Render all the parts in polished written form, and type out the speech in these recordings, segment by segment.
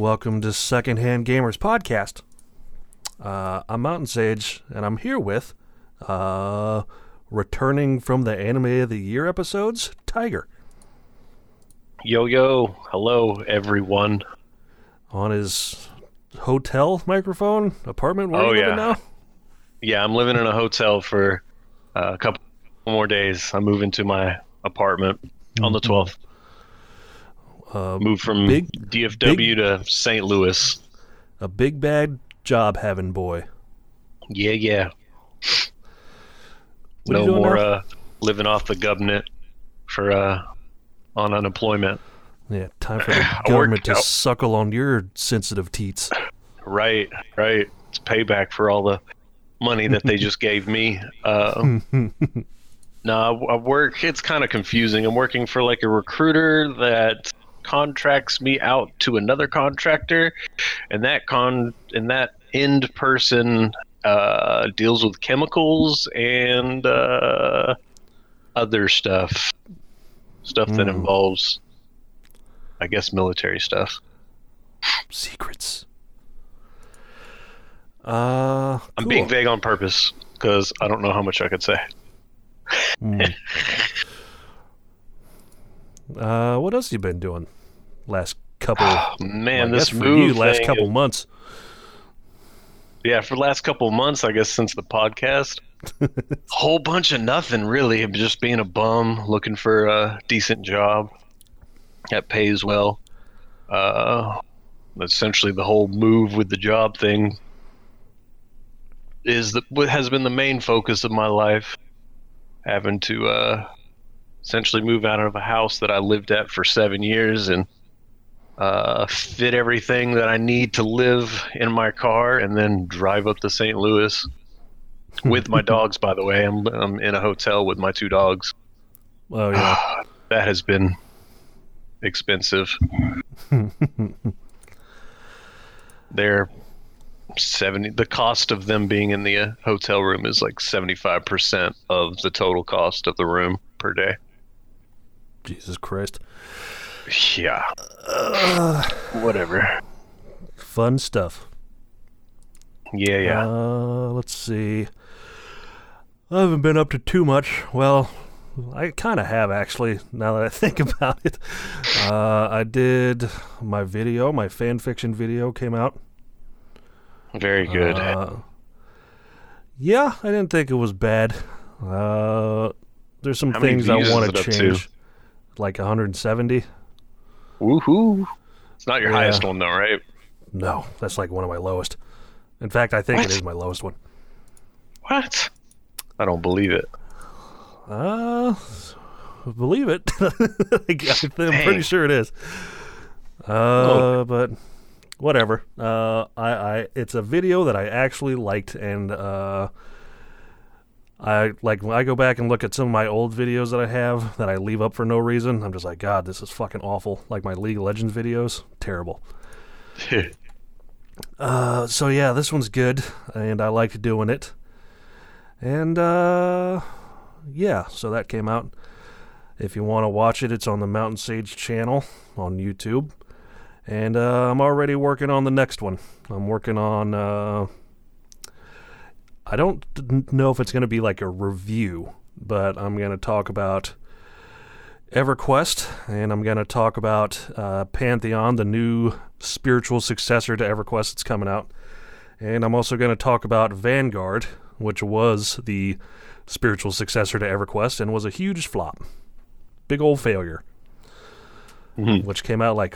Welcome to Secondhand Gamers Podcast. I'm Mountain Sage, and I'm here with, returning from the Anime of the Year episodes, Tiger. Yo, hello, everyone. On his hotel microphone, apartment, where are you living now? Yeah, I'm living in a hotel for a couple more days. I'm moving to my apartment on the 12th. Moved from DFW to St. Louis. A big bad job having boy. Yeah. No more living off the government for on unemployment. Yeah, time for the government to suckle on your sensitive teats. Right. It's payback for all the money that they just gave me. I work. It's kind of confusing. I'm working for like a recruiter that contracts me out to another contractor, and that end person deals with chemicals and other stuff that involves, I guess, military stuff. Secrets. Cool. I'm being vague on purpose because I don't know how much I could say. What else have you been doing last couple? Oh, man, this move last couple months. Yeah, for the last couple months, I guess, since the podcast. Whole bunch of nothing, really. Just being a bum, looking for a decent job that pays well. Essentially, the whole move with the job thing is what has been the main focus of my life. Having to essentially move out of a house that I lived at for 7 years and fit everything that I need to live in my car and then drive up to St. Louis with my dogs, by the way. I'm in a hotel with my two dogs. Oh, yeah. That has been expensive. They're 70. The cost of them being in the hotel room is like 75% of the total cost of the room per day. Jesus Christ. Yeah. Whatever. Fun stuff. Yeah. Let's see. I haven't been up to too much. Well, I kind of have, actually, now that I think about it. I did my fan fiction video came out. Very good. Yeah, I didn't think it was bad. There's some things I want to change. Like 170. Woohoo. It's not your highest one, though, right? No, that's like one of my lowest. In fact, I think it is my lowest one. What? I don't believe it. Believe it. I'm pretty sure it is. But whatever. It's a video that I actually liked, and I like when I go back and look at some of my old videos that I have that I leave up for no reason. I'm just like, God, this is fucking awful. Like my League of Legends videos, terrible. So yeah, this one's good, and I liked doing it. And yeah, so that came out. If you want to watch it, it's on the Mountain Sage channel on YouTube. And I'm already working on the next one. I'm working on, I don't know if it's going to be like a review, but I'm going to talk about EverQuest, and I'm going to talk about Pantheon, the new spiritual successor to EverQuest that's coming out. And I'm also going to talk about Vanguard, which was the spiritual successor to EverQuest and was a huge flop. Big old failure. Mm-hmm. Which came out like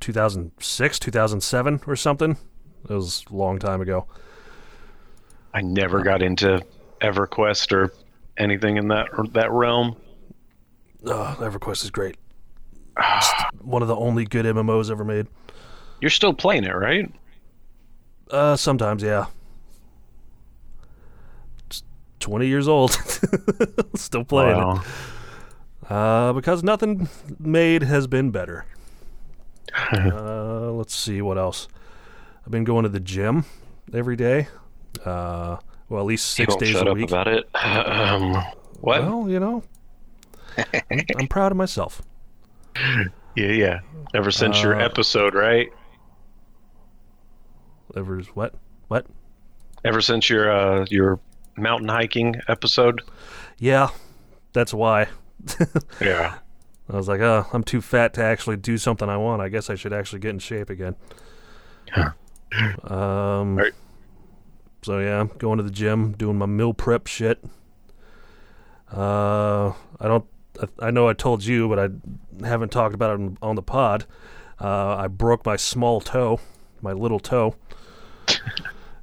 2006, 2007 or something. It was a long time ago. I never got into EverQuest or anything in that realm. Oh, EverQuest is great. It's one of the only good MMOs ever made. You're still playing it, right? Sometimes, yeah. It's 20 years old. Still playing it. Because nothing made has been better. Let's see what else. I've been going to the gym every day. Well, at least 6 days a week. Shut up about it. What? Well, I'm proud of myself. Yeah. Ever since your episode, right? Ever Ever since your mountain hiking episode? Yeah, that's why. Yeah. I was like, oh, I'm too fat to actually do something I want. I guess I should actually get in shape again. Yeah. Right. So yeah, I'm going to the gym, doing my meal prep shit. I know I told you, but I haven't talked about it on the pod. I broke my small toe, my little toe.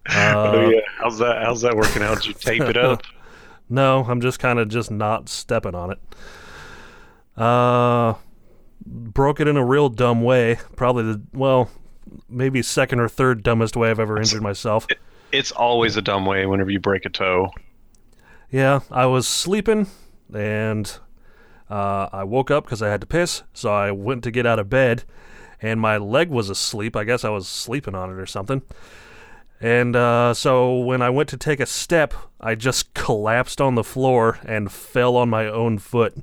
Oh yeah, how's that working out? Did you tape it up? No, I'm just kind of not stepping on it. Broke it in a real dumb way. Probably maybe second or third dumbest way I've ever injured myself. It's always a dumb way whenever you break a toe. Yeah, I was sleeping and I woke up because I had to piss, so I went to get out of bed and my leg was asleep. I guess I was sleeping on it or something. And so when I went to take a step, I just collapsed on the floor and fell on my own foot.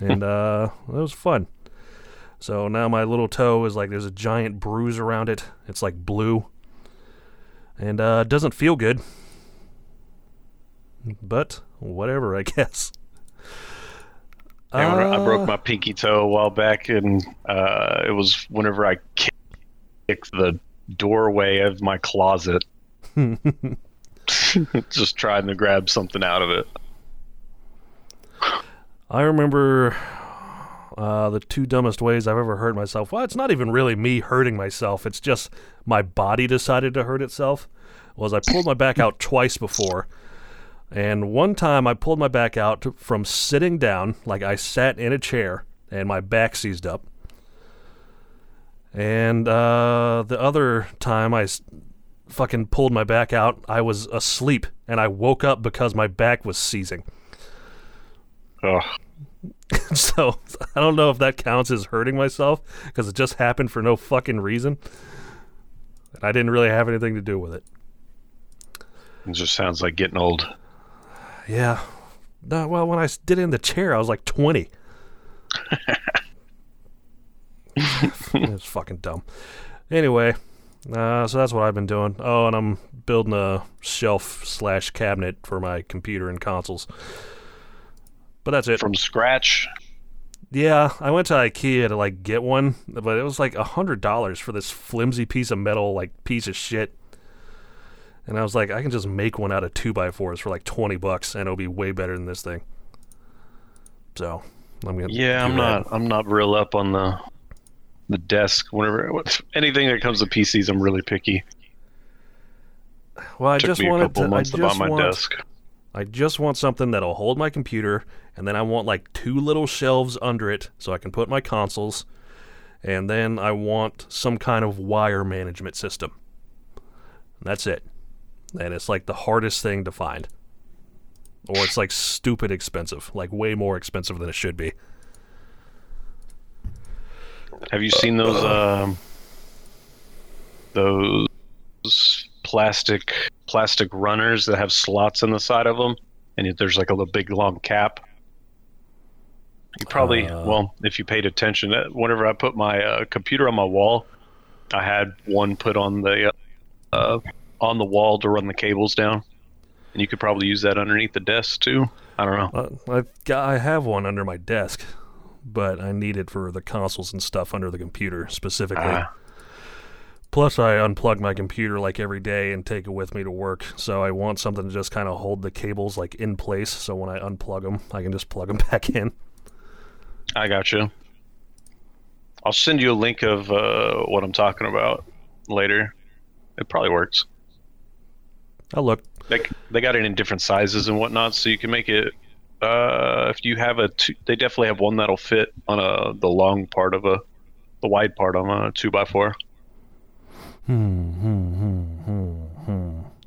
And it was fun. So now my little toe is like there's a giant bruise around it. It's like blue. And it doesn't feel good. But whatever, I guess. I broke my pinky toe a while back, and it was whenever I kicked the doorway of my closet. Just trying to grab something out of it. I remember... the two dumbest ways I've ever hurt myself. Well, it's not even really me hurting myself. It's just my body decided to hurt itself. Was I pulled my back out twice before. And one time I pulled my back out from sitting down, like I sat in a chair, and my back seized up. And the other time I fucking pulled my back out, I was asleep, and I woke up because my back was seizing. Ugh. So, I don't know if that counts as hurting myself, because it just happened for no fucking reason. And I didn't really have anything to do with it. It just sounds like getting old. Yeah. No, well, when I did it in the chair, I was like 20. It was fucking dumb. Anyway, so that's what I've been doing. Oh, and I'm building a shelf/cabinet for my computer and consoles. But that's it. From scratch? Yeah, I went to IKEA to, like, get one, but it was, like, $100 for this flimsy piece of metal, like, piece of shit. And I was like, I can just make one out of 2x4s for, like, $20, and it'll be way better than this thing. So, I'm going to... Yeah, I'm not real up on the desk. Whenever anything that comes to PCs, I'm really picky. Well, I just want something that'll hold my computer, and then I want like two little shelves under it so I can put my consoles, and then I want some kind of wire management system. And that's it. And it's like the hardest thing to find. Or it's like stupid expensive, like way more expensive than it should be. Have you seen those plastic runners that have slots on the side of them, and there's like a big long cap? You probably if you paid attention, whenever I put my computer on my wall, I had one put on the wall to run the cables down, and you could probably use that underneath the desk too. I don't know. I have one under my desk, but I need it for the consoles and stuff under the computer specifically. Plus, I unplug my computer like every day and take it with me to work, so I want something to just kind of hold the cables like in place, so when I unplug them, I can just plug them back in. I got you. I'll send you a link of what I'm talking about later. It probably works. I'll look. They got it in different sizes and whatnot, so you can make it... if you have they definitely have one that'll fit on the wide part on a 2x4.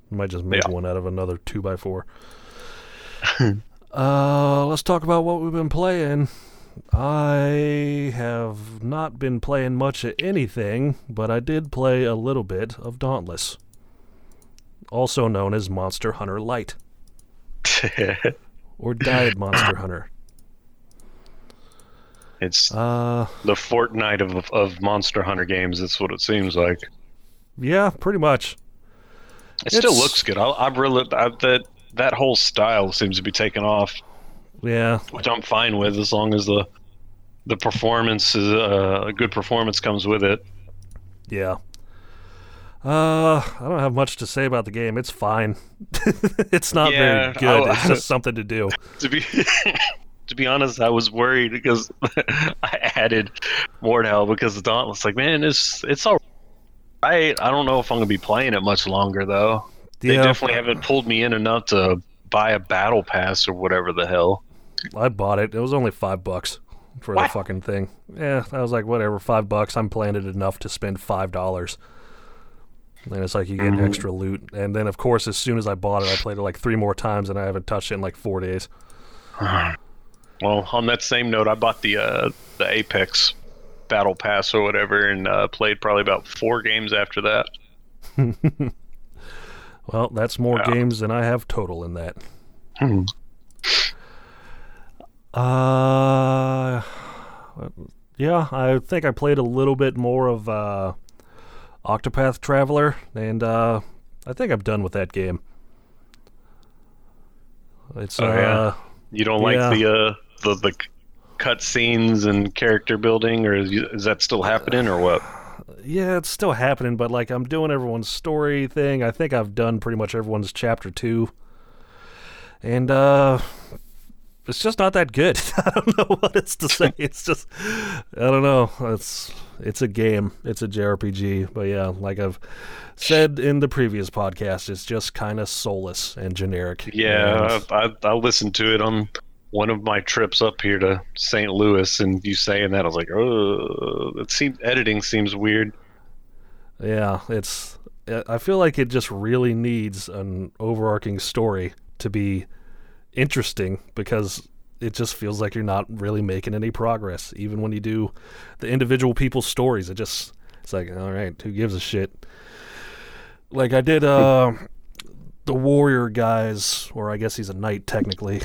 Might just make one out of another 2x4. Let's talk about what we've been playing. I have not been playing much of anything, but I did play a little bit of Dauntless, also known as Monster Hunter Lite, or Diet Monster Hunter. It's the Fortnite of Monster Hunter games. That's what it seems like. Yeah, pretty much. It still looks good. That whole style seems to be taken off. Yeah, which I'm fine with as long as the performance is a good performance comes with it. Yeah. I don't have much to say about the game. It's fine. It's not very good. It's just something to do. To be honest, I was worried because I added Mordhau because the Dauntless. Like, man, it's all right. I don't know if I'm gonna be playing it much longer though. They definitely haven't pulled me in enough to buy a battle pass or whatever the hell. I bought it. It was only $5 for the fucking thing. Yeah, I was like, whatever, $5. I'm playing it enough to spend $5. And it's like you get extra loot. And then, of course, as soon as I bought it, I played it like 3 more times, and I haven't touched it in like 4 days. Well, on that same note, I bought the Apex Battle Pass or whatever and played probably about 4 games after that. Well, that's more games than I have total in that. Yeah, I think I played a little bit more of... Octopath Traveler, and I think I'm done with that game. It's you don't like the cutscenes and character building, or is that still happening, or what? Yeah, it's still happening, but like I'm doing everyone's story thing. I think I've done pretty much everyone's chapter 2, and it's just not that good. I don't know what it's to say. It's just I don't know. It's a game. It's a JRPG. But yeah, like I've said in the previous podcast, it's just kind of soulless and generic. Yeah, and... I listened to it on one of my trips up here to St. Louis, and you saying that, I was like, oh, editing seems weird. Yeah, I feel like it just really needs an overarching story to be interesting, because it just feels like you're not really making any progress. Even when you do the individual people's stories, it's like, all right, who gives a shit? Like I did the warrior guys, or I guess he's a knight technically.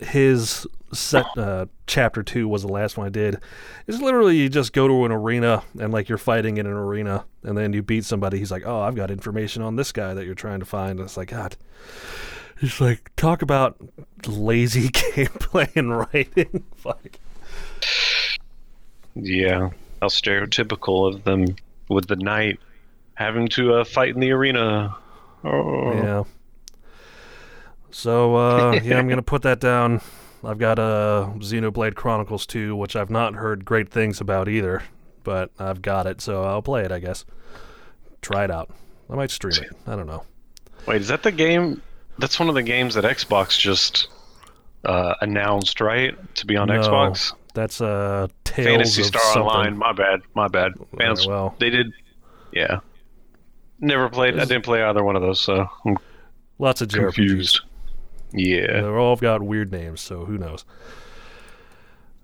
His chapter 2 was the last one I did. It's literally you just go to an arena and like you're fighting in an arena, and then you beat somebody. He's like, oh, I've got information on this guy that you're trying to find. And it's like, God. Just like talk about lazy gameplay and writing. Like, yeah, how stereotypical of them with the knight having to fight in the arena. Oh. Yeah. So yeah, I'm gonna put that down. I've got Xenoblade Chronicles 2, which I've not heard great things about either, but I've got it, so I'll play it. I guess. Try it out. I might stream it. I don't know. Wait, is that the game? That's one of the games that Xbox just announced, right? To be on Xbox? That's Tales Phantasy of Star something. Online. My bad. They did... Yeah. Never played... I didn't play either one of those, so... I'm lots of JRPGs. Confused. Yeah. They've all got weird names, so who knows.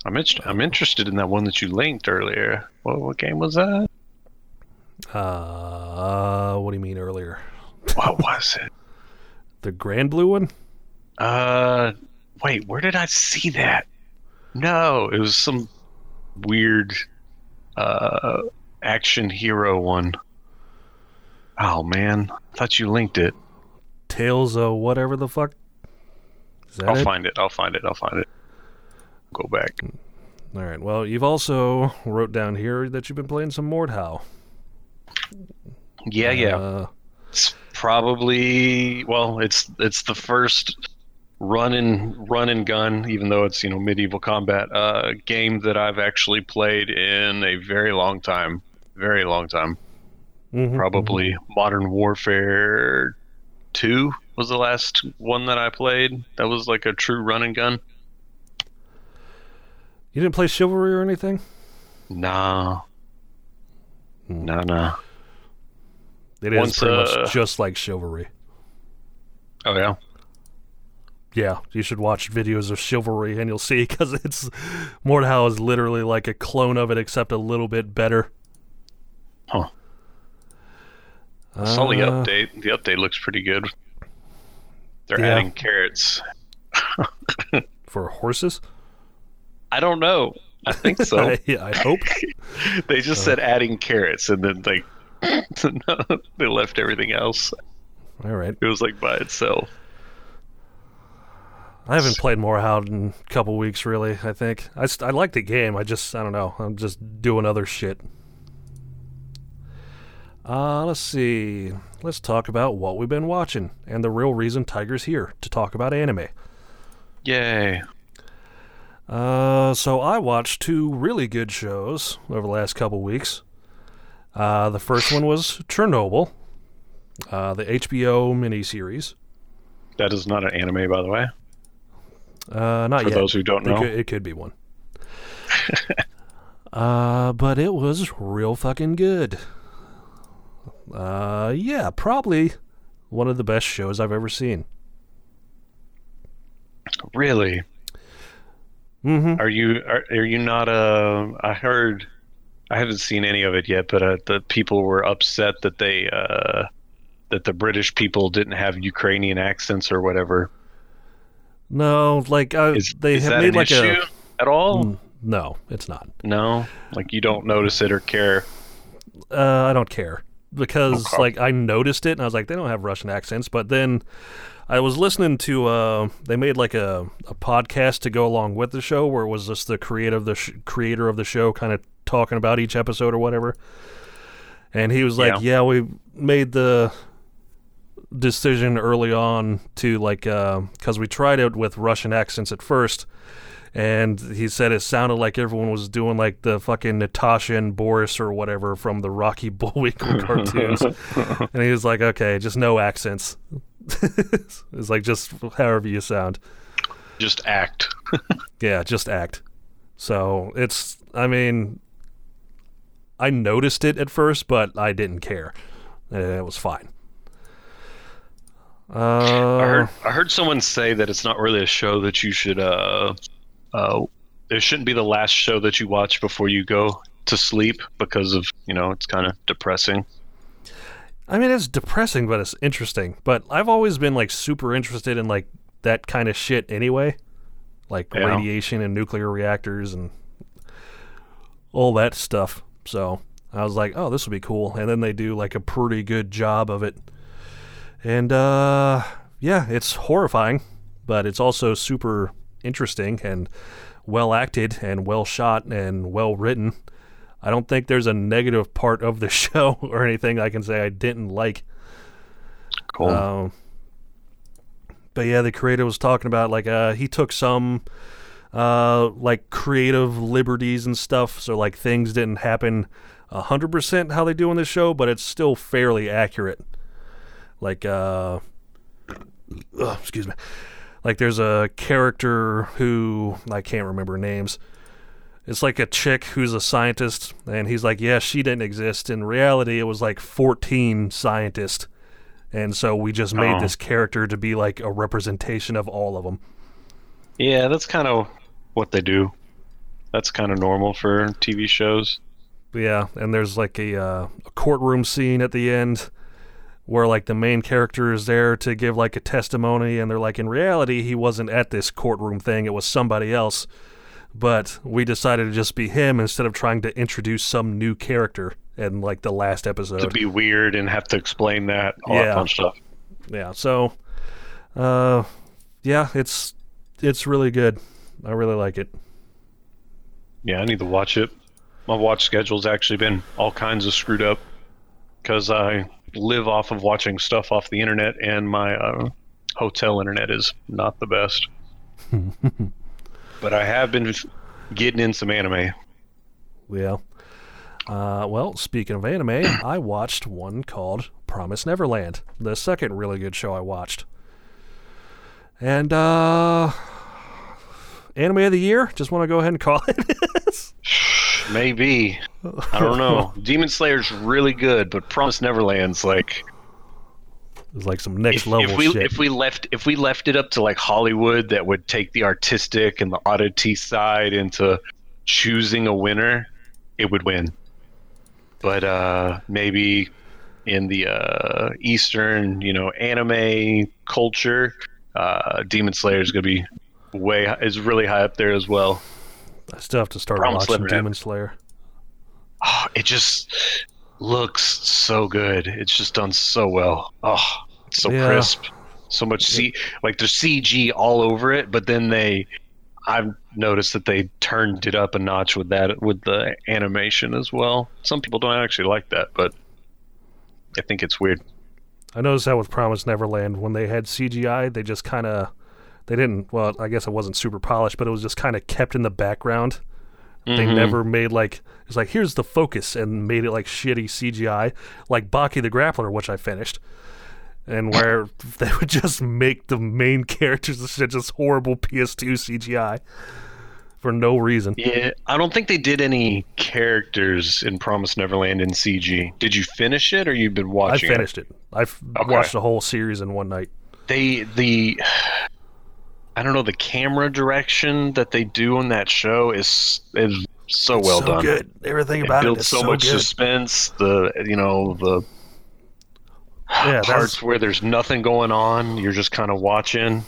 I'm interested in that one that you linked earlier. What game was that? What do you mean earlier? What was it? The Grand Blue one? Wait, where did I see that? No, it was some weird action hero one. Oh, man. I thought you linked it. Tales of whatever the fuck? Is that I'll find it. Go back. All right. Well, you've also wrote down here that you've been playing some Mordhau. Yeah. It's probably it's the first run and gun, even though it's medieval combat game that I've actually played in a very long time. Probably Modern Warfare 2 was the last one that I played that was like a true run and gun. You didn't play Chivalry or anything? No. It is pretty much just like Chivalry. Oh, yeah? Yeah, you should watch videos of Chivalry and you'll see, because Mordhau is literally like a clone of it, except a little bit better. Huh. I saw the update. The update looks pretty good. They're adding carrots. For horses? I don't know. I think so. I hope. They just said adding carrots, and then they So no, they left everything else. All right. It was like by itself. I haven't played Mordhau in a couple weeks, really, I think. I like the game. I don't know. I'm just doing other shit. Let's see. Let's talk about what we've been watching and the real reason Tiger's here, to talk about anime. Yay. So I watched two really good shows over the last couple weeks. The first one was Chernobyl, the HBO miniseries. That is not an anime, by the way. Not yet. For those who don't know. It could be one. But it was real fucking good. Yeah, probably one of the best shows I've ever seen. Really? Mm-hmm. Are you not I heard, I haven't seen any of it yet, but the people were upset that that the British people didn't have Ukrainian accents or whatever. No, like they have made like issue at all? No, it's not. No, like you don't notice it or care. I don't care because okay. Like I noticed it and I was like, they don't have Russian accents. But then I was listening to they made like a podcast to go along with the show where it was just the creator of the show kind of talking about each episode or whatever. And he was like, yeah we made the decision early on to like because we tried it with Russian accents at first, and he said it sounded like everyone was doing like the fucking Natasha and Boris or whatever from the Rocky Bullwinkle cartoons. And he was like, okay, just no accents. It's like just however you sound, just act. Yeah, just act. So it's, I mean, I noticed it at first, but I didn't care. It was fine. I heard someone say that it's not really a show that you should it shouldn't be the last show that you watch before you go to sleep because of, you know, it's kind of depressing. I mean, it's depressing, but it's interesting. But I've always been like super interested in like that kind of shit anyway, like radiation and nuclear reactors and all that stuff. So I was like, oh, this would be cool. And then they do like a pretty good job of it. And, yeah, it's horrifying, but it's also super interesting and well acted and well shot and well written. I don't think there's a negative part of the show or anything I can say I didn't like. Cool. But yeah, the creator was talking about like, he took some, like creative liberties and stuff. So like things didn't happen 100% how they do in the show, but it's still fairly accurate. Like, excuse me. Like, there's a character who, I can't remember names. It's like a chick who's a scientist, and he's like, yeah, she didn't exist. In reality, it was like 14 scientists. And so we just made this character to be like a representation of all of them. Yeah, that's kind of what they do. That's kind of normal for TV shows. Yeah, and there's like a courtroom scene at the end where like the main character is there to give like a testimony, and they're like, in reality, he wasn't at this courtroom thing. It was somebody else, but we decided to just be him instead of trying to introduce some new character in like the last episode. To be weird and have to explain that, all that fun stuff. Yeah. So, yeah, it's really good. I really like it. Yeah. I need to watch it. My watch schedule's actually been all kinds of screwed up because I live off of watching stuff off the internet, and my hotel internet is not the best. But I have been getting in some anime. Yeah. Well, speaking of anime, I watched one called Promised Neverland, the second really good show I watched. And anime of the year, just want to go ahead and call it. Maybe. I don't know. Demon Slayer's really good, but Promised Neverland's like, it's like some next level shit. If we left it up to like Hollywood, that would take the artistic and the oddity side into choosing a winner, it would win. But maybe in the Eastern, you know, anime culture, Demon Slayer's gonna be really high up there as well. I still have to start watching Demon Slayer. Oh, it just looks so good. It's just done so well. Oh, it's so crisp. So much like there's CG all over it, but then I've noticed that they turned it up a notch with that, with the animation as well. Some people don't actually like that, but I think it's weird. I noticed that with Promised Neverland, when they had CGI, they just kind of, they didn't, well, I guess it wasn't super polished, but it was just kind of kept in the background. Mm-hmm. They never made like, it's like, here's the focus, and made it like shitty CGI, like Baki the Grappler, which I finished. And where they would just make the main characters just horrible PS2 CGI for no reason. Yeah, I don't think they did any characters in Promised Neverland in CG. Did you finish it, or you've been watching it? I finished it. I've watched the whole series in one night. I don't know, the camera direction that they do on that show is so well done. So good. Everything about it builds so much suspense. The parts where there's nothing going on, you're just kind of watching.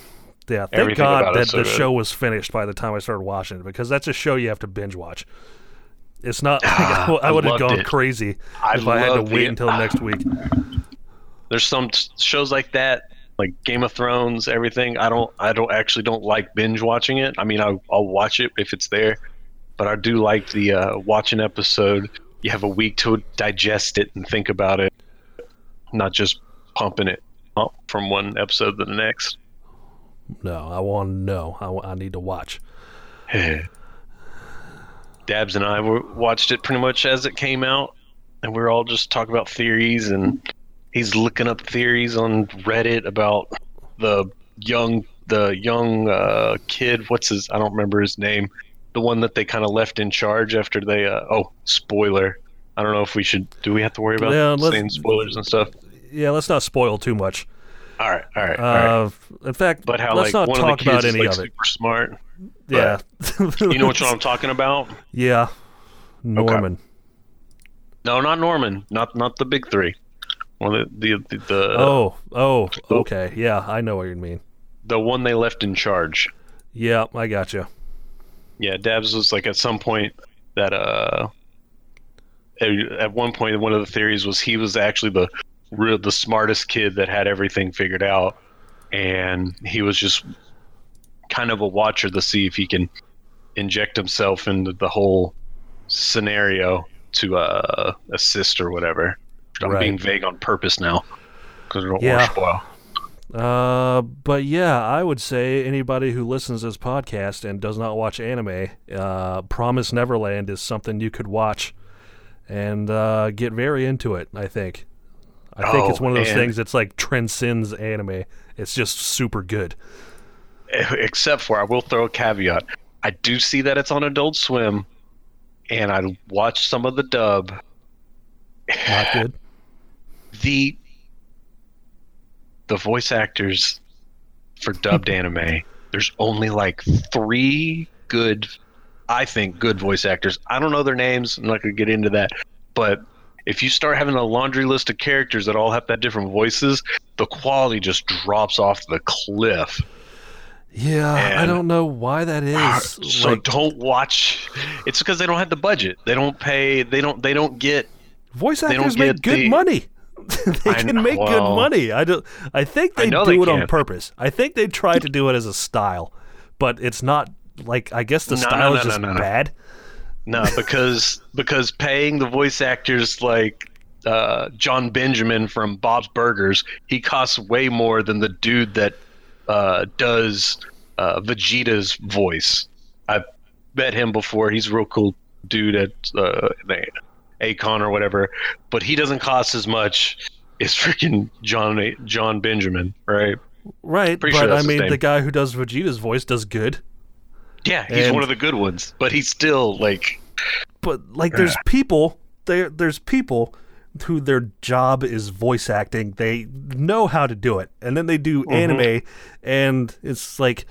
Yeah, thank God that the show was finished by the time I started watching it, because that's a show you have to binge watch. It's not. I would have gone crazy if I had to wait until next week. There's some shows like that, like Game of Thrones, everything. I don't like binge watching it. I mean, I'll watch it if it's there, but I do like the watch an episode. You have a week to digest it and think about it. Not just pumping it up from one episode to the next. No, I want to know. I need to watch. Dabs and I watched it pretty much as it came out, and we were all just talking about theories, and he's looking up theories on Reddit about the young kid. I don't remember his name. The one that they kind of left in charge after they. Spoiler. I don't know if we should. Do we have to worry about saying spoilers and stuff? Yeah, let's not spoil too much. All right. In fact, but how, let's not talk about any of it. Super smart. Yeah. You know what I'm talking about? Yeah. Norman. Okay. No, not Norman. Not the big three. Well, the okay. Yeah, I know what you mean. The one they left in charge. Yeah, I got you. Yeah, Dabs was like at some point that at one point, one of the theories was he was actually the smartest kid that had everything figured out, and he was just kind of a watcher to see if he can inject himself into the whole scenario to assist or whatever. I'm being vague on purpose now because I don't want to spoil. But yeah, I would say anybody who listens to this podcast and does not watch anime, Promised Neverland is something you could watch and get very into it, I think. I think it's one of those things that's like transcends anime. It's just super good. Except for, I will throw a caveat. I do see that it's on Adult Swim, and I watched some of the dub. Not good. The voice actors for dubbed anime, there's only like three good voice actors. I don't know their names. I'm not going to get into that, but if you start having a laundry list of characters that all have that different voices, the quality just drops off the cliff. Yeah, and I don't know why that is. So don't watch. It's because they don't have the budget. They don't pay. They don't get. Voice actors make good money. They can make good money. I think they do it on purpose. I think they try to do it as a style, but it's not like. I guess the style is just bad. No, because paying the voice actors like John Benjamin from Bob's Burgers, he costs way more than the dude that does Vegeta's voice. I've met him before. He's a real cool dude at Akon or whatever, but he doesn't cost as much as freaking John Benjamin, right? Right, the guy who does Vegeta's voice does good. Yeah, he's one of the good ones, but he's still like. But like, there's people who their job is voice acting. They know how to do it, and then they do anime, and it's like,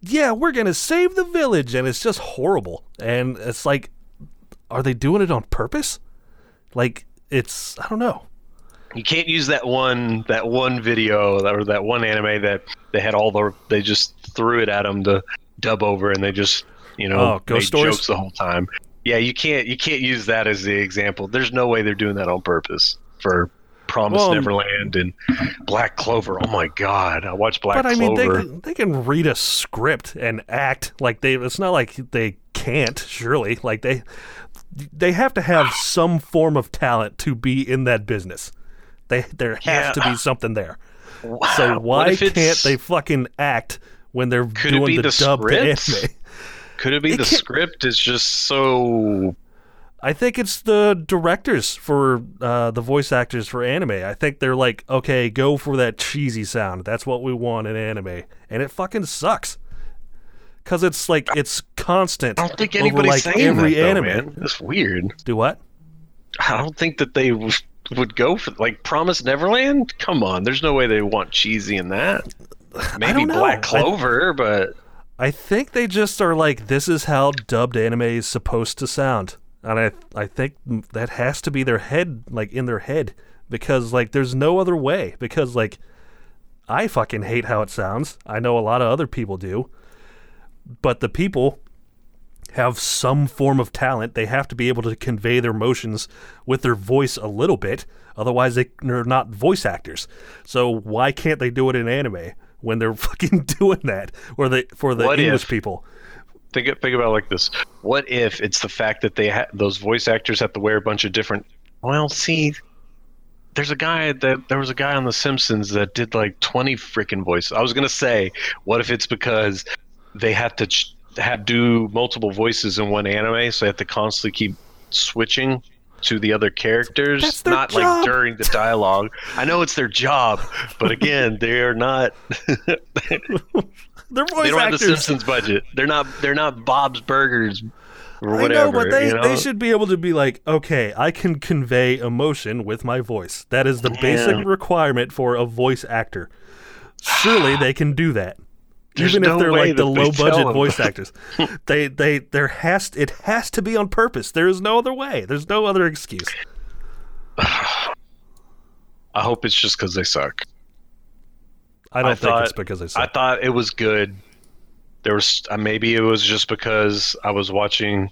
yeah, we're gonna save the village, and it's just horrible. And it's like, are they doing it on purpose? Like, it's, I don't know. You can't use that one video or that one anime that they had they just threw it at them to dub over, and they just, Ghost made stories? Jokes the whole time. Yeah, you can't use that as the example. There's no way they're doing that on purpose for Promised Neverland and Black Clover. Oh my God, I watched Black Clover. But I mean, they can read a script and act like they. It's not like they can't. Surely, like they have to have some form of talent to be in that business. There has to be something there. Wow. So why can't they fucking act when they're doing the dub to anime? Could it be the script is just so... I think it's the directors for the voice actors for anime. I think they're like, okay, go for that cheesy sound. That's what we want in anime. And it fucking sucks. Because it's like, it's constant. I don't think anybody's saying every that, though, anime. Man. That's weird. Do what? I don't think that they... would go for like Promised Neverland? Come on, there's no way they want cheesy in that. Maybe Black Clover, but I think they just are like, this is how dubbed anime is supposed to sound, and I think that has to be their head, like in their head, because like there's no other way. Because like I fucking hate how it sounds. I know a lot of other people do, but the people have some form of talent. They have to be able to convey their emotions with their voice a little bit. Otherwise, they're not voice actors. So why can't they do it in anime when they're fucking doing that? Or for the English people. Think about it like this. What if it's the fact that they those voice actors have to wear a bunch of different... Well, see... There was a guy on The Simpsons that did like 20 freaking voices. I was going to say, what if it's because they have to... do multiple voices in one anime, so they have to constantly keep switching to the other characters, not job. Like during the dialogue. I know it's their job, but again, they're not they're voice they don't actors. Have the Simpsons budget. They're not Bob's Burgers or whatever. I know, but they should be able to be like, okay, I can convey emotion with my voice. That is the basic requirement for a voice actor. Surely they can do that. Even if they're like the low-budget voice actors, it has to be on purpose. There is no other way. There's no other excuse. I hope it's just because they suck. I don't think it's because they suck. I thought it was good. There was maybe it was just because I was watching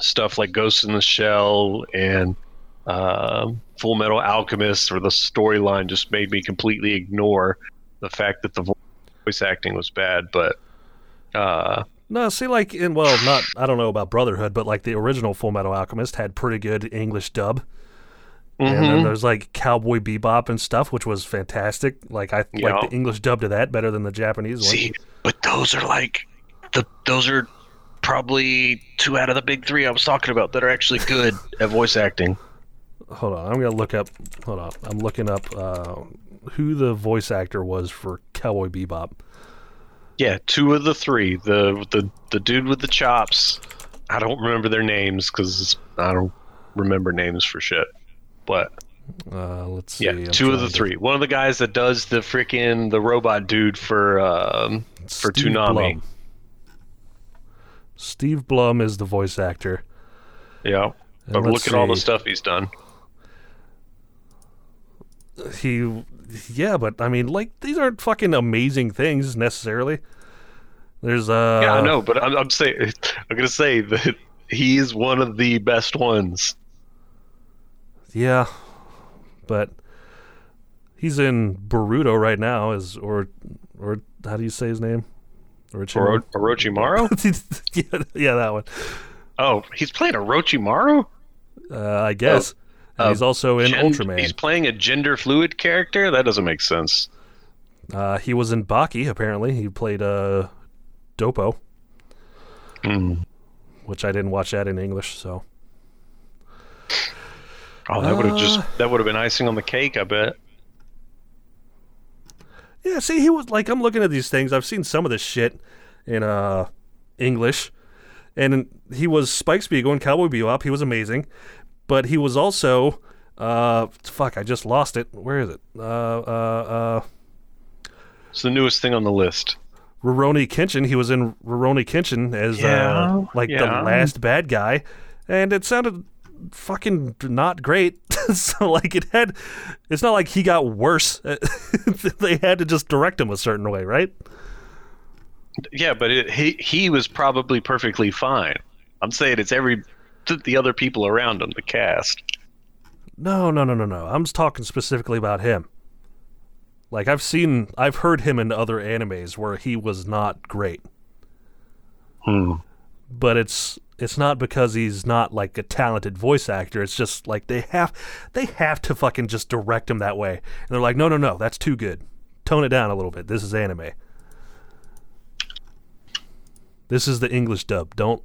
stuff like Ghost in the Shell and Fullmetal Alchemist, where the storyline just made me completely ignore the fact that the voice acting was bad, but no. See, like not. I don't know about Brotherhood, but like the original Fullmetal Alchemist had pretty good English dub, and then there's like Cowboy Bebop and stuff, which was fantastic. Like I like the English dub to that better than the Japanese one. See, but those are like those are probably two out of the big three I was talking about that are actually good at voice acting. Hold on, I'm looking up who the voice actor was for Cowboy Bebop. Yeah, two of the three. The dude with the chops. I don't remember their names because I don't remember names for shit. But let's see. Yeah, two of the three. One of the guys that does the freaking the robot dude for Toonami. Steve Blum is the voice actor. Yeah, but look at all the stuff he's done. Yeah, but I mean, like, these aren't fucking amazing things necessarily. There's yeah, I know, but I'm gonna say that he is one of the best ones. Yeah, but he's in Boruto right now. Or how do you say his name? Orochimaru? yeah, that one. Oh, he's playing Orochimaru? I guess. Oh. He's also in Ultraman. He's playing a gender-fluid character? That doesn't make sense. He was in Baki, apparently. He played Dopo, which I didn't watch that in English, so... Oh, that would have been icing on the cake, I bet. Yeah, see, he was... Like, I'm looking at these things. I've seen some of this shit in English. And he was Spike Spiegel in Cowboy Bebop. He was amazing. But he was also, fuck, I just lost it. Where is it? It's the newest thing on the list. Rurouni Kenshin. He was in Rurouni Kenshin as the last bad guy, and it sounded fucking not great. So like it's not like he got worse. They had to just direct him a certain way, right? Yeah, but he was probably perfectly fine. I'm saying it's the other people around him, the cast. No. I'm just talking specifically about him. Like, I've heard him in other animes where he was not great. But it's not because he's not, like, a talented voice actor. It's just, like, they have to fucking just direct him that way. And they're like, no, that's too good. Tone it down a little bit. This is anime. This is the English dub. Don't,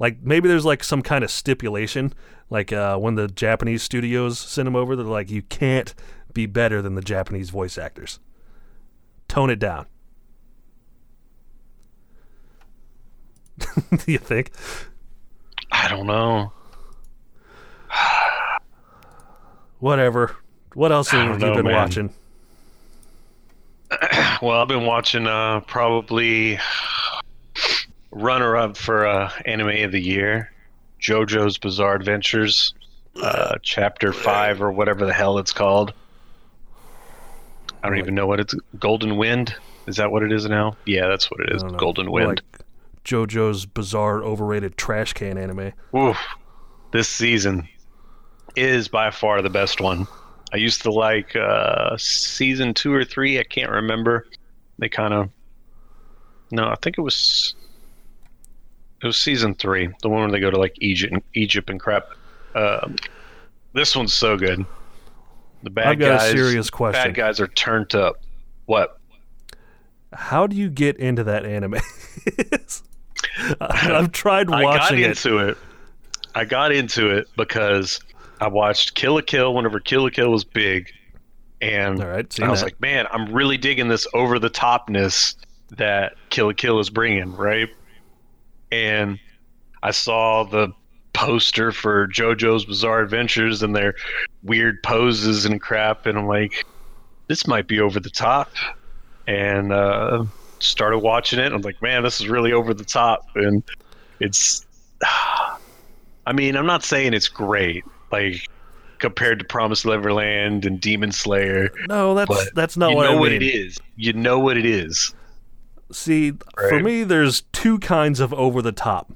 like, maybe there's, like, some kind of stipulation. Like, when the Japanese studios send him over, they're like, you can't be better than the Japanese voice actors. Tone it down. Do you think? I don't know. Whatever. What else have you been watching? Well, I've been watching probably runner-up for Anime of the Year, JoJo's Bizarre Adventures, Chapter 5 or whatever the hell it's called. I don't even know what it's... Golden Wind? Is that what it is now? Yeah, that's what it is. Golden Wind. JoJo's Bizarre Overrated Trash Can Anime. Oof. This season is by far the best one. I used to like season 2 or 3. I can't remember. They kind of... No, I think it was season 3. The one where they go to like Egypt and crap. This one's so good. I've got a serious question. Bad guys are turned up. What? How do you get into that anime? I've tried watching it. I got into it because I watched Kill la Kill whenever Kill la Kill was big. And I was like, man, I'm really digging this over-the-topness that Kill la Kill is bringing, right? And I saw the poster for JoJo's Bizarre Adventures and their weird poses and crap. And I'm like, this might be over the top. And started watching it. I'm like, man, this is really over the top. And it's... I mean, I'm not saying it's great, like, compared to Promised Neverland and Demon Slayer. No, that's not what I mean. You know what it is. See, right? For me, there's two kinds of over the top.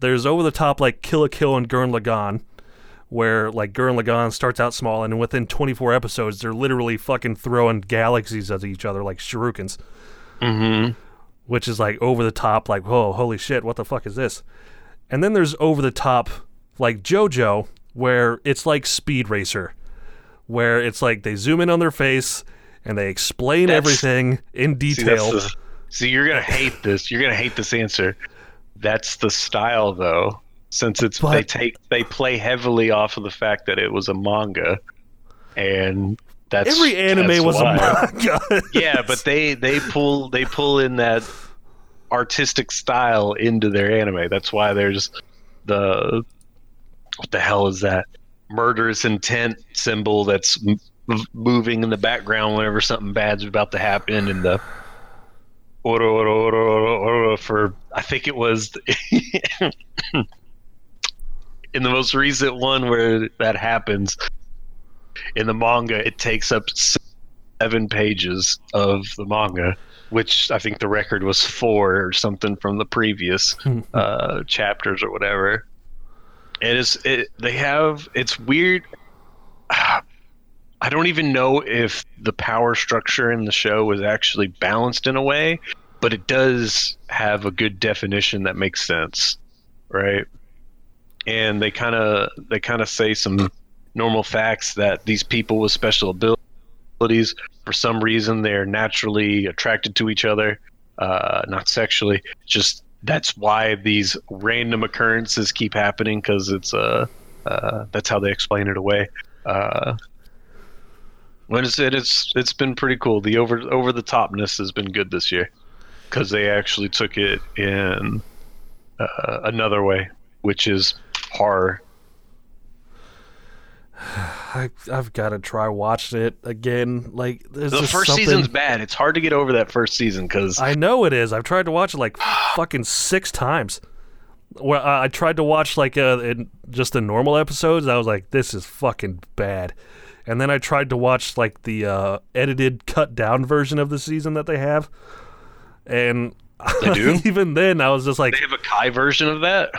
There's over the top like Kill la Kill and Gurren Lagann, where like Gurren Lagann starts out small and within 24 episodes they're literally fucking throwing galaxies at each other like shurikens. Mm-hmm. Which is like over the top, like, whoa, holy shit, what the fuck is this? And then there's over the top like JoJo, where it's like Speed Racer, where it's like they zoom in on their face and they explain everything in detail. See, you're gonna hate this. You're gonna hate this answer. That's the style, though, since they play heavily off of the fact that it was a manga, and that's every anime a manga. Yeah, but they pull in that artistic style into their anime. That's why there's the what the hell is that murderous intent symbol that's moving in the background whenever something bad's about to happen, and the Oro for I think it was in the most recent one where that happens in the manga. It takes up 7 pages of the manga, which I think the record was 4 or something from the previous chapters or whatever. It's weird. I don't even know if the power structure in the show was actually balanced in a way, but it does have a good definition that makes sense, right? And they kind of say some normal facts that these people with special abilities, for some reason, they're naturally attracted to each other, not sexually. Just that's why these random occurrences keep happening, because it's that's how they explain it away. It's been pretty cool. The over the topness has been good this year, because they actually took it in another way, which is horror. I've got to try watching it again. Like the first season's bad. It's hard to get over that first season because I know it is. I've tried to watch it like fucking 6 times. Well, I tried to watch like just the normal episodes. I was like, this is fucking bad. And then I tried to watch like the edited, cut down version of the season that they have, and They do? Even then, I was just like... They have a Kai version of that?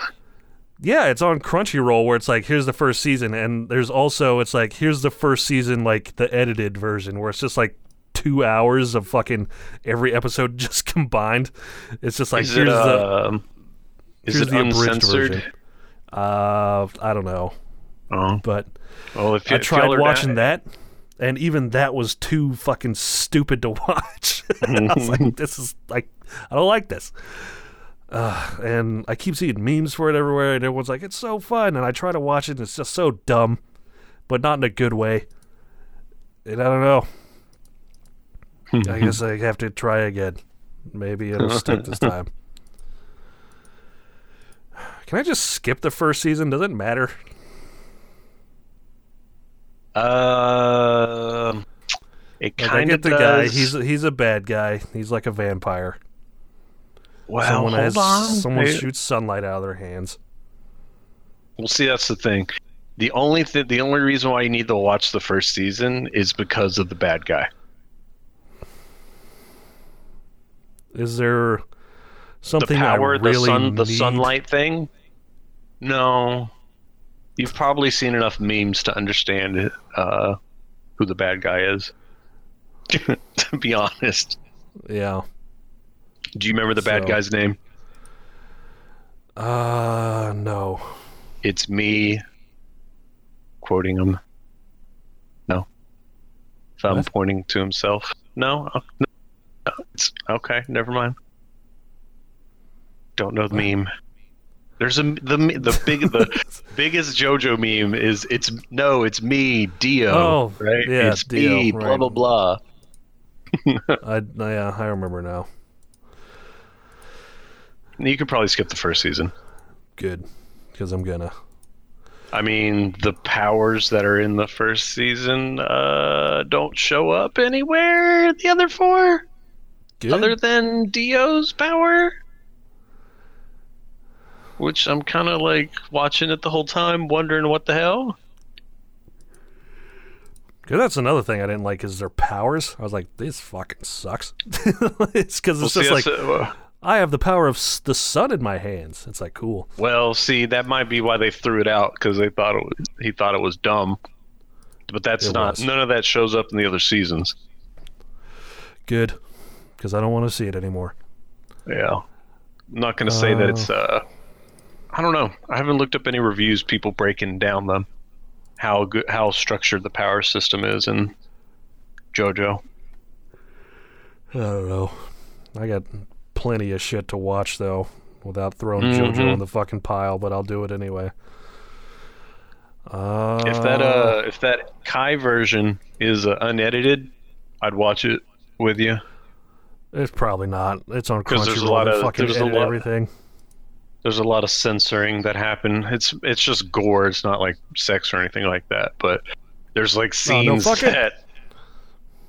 Yeah, it's on Crunchyroll where it's like, here's the first season, and there's also, it's like, here's the first season, like, the edited version, where it's just like 2 hours of fucking every episode just combined. It's just like, here's the uncensored version. I don't know. Oh. But well, if you, I tried if watching that, and even that was too fucking stupid to watch. I was like, this is like, I don't like this. And I keep seeing memes for it everywhere, and everyone's like, it's so fun. And I try to watch it, and it's just so dumb, but not in a good way. And I don't know. I guess I have to try again. Maybe it'll stick this time. Can I just skip the first season? Does it matter? It kind of does. Guy, he's a bad guy. He's like a vampire. Wow, someone shoots sunlight out of their hands. Well, see, that's the thing. The only reason why you need to watch the first season is because of the bad guy. Is there something the power, I really the sunlight thing? No. You've probably seen enough memes to understand who the bad guy is. To be honest. Yeah. Do you remember the bad guy's name? No. It's me quoting him. No. Thumb pointing to himself. No. It's okay. Never mind. Don't know the meme. There's the biggest JoJo meme is it's me, Dio. Oh, right? Yeah, it's Dio, me, right. Blah blah blah. I remember now. You could probably skip the first season. Good, because I'm gonna. I mean, the powers that are in the first season don't show up anywhere. The other four, other than Dio's power. Which I'm kind of like watching it the whole time, wondering what the hell. Cause that's another thing I didn't like is their powers. I was like, this fucking sucks. It's because it's I have the power of the sun in my hands. It's like, cool. Well, see, that might be why they threw it out because they thought he thought it was dumb. But none of that shows up in the other seasons. Good, because I don't want to see it anymore. Yeah, I'm not going to say that it's. I don't know. I haven't looked up any reviews, people breaking down how structured the power system is in JoJo. I don't know. I got plenty of shit to watch, though, without throwing JoJo in the fucking pile, but I'll do it anyway. If that Kai version is unedited, I'd watch it with you. It's probably not. It's on Crunchyroll. Everything. There's a lot of censoring that happened. It's just gore. It's not like sex or anything like that. But there's like scenes that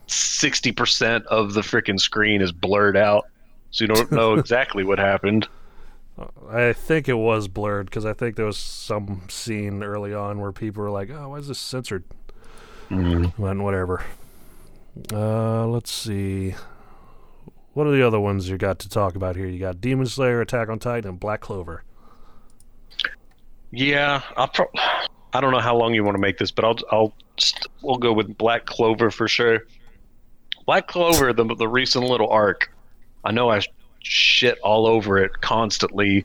60% of the freaking screen is blurred out, so you don't know exactly what happened. I think it was blurred because I think there was some scene early on where people were like, "Oh, why is this censored?" And whatever. Let's see. What are the other ones you got to talk about here? You got Demon Slayer, Attack on Titan, and Black Clover. Yeah, I don't know how long you want to make this, but we'll go with Black Clover for sure. Black Clover, the recent little arc. I know I shit all over it constantly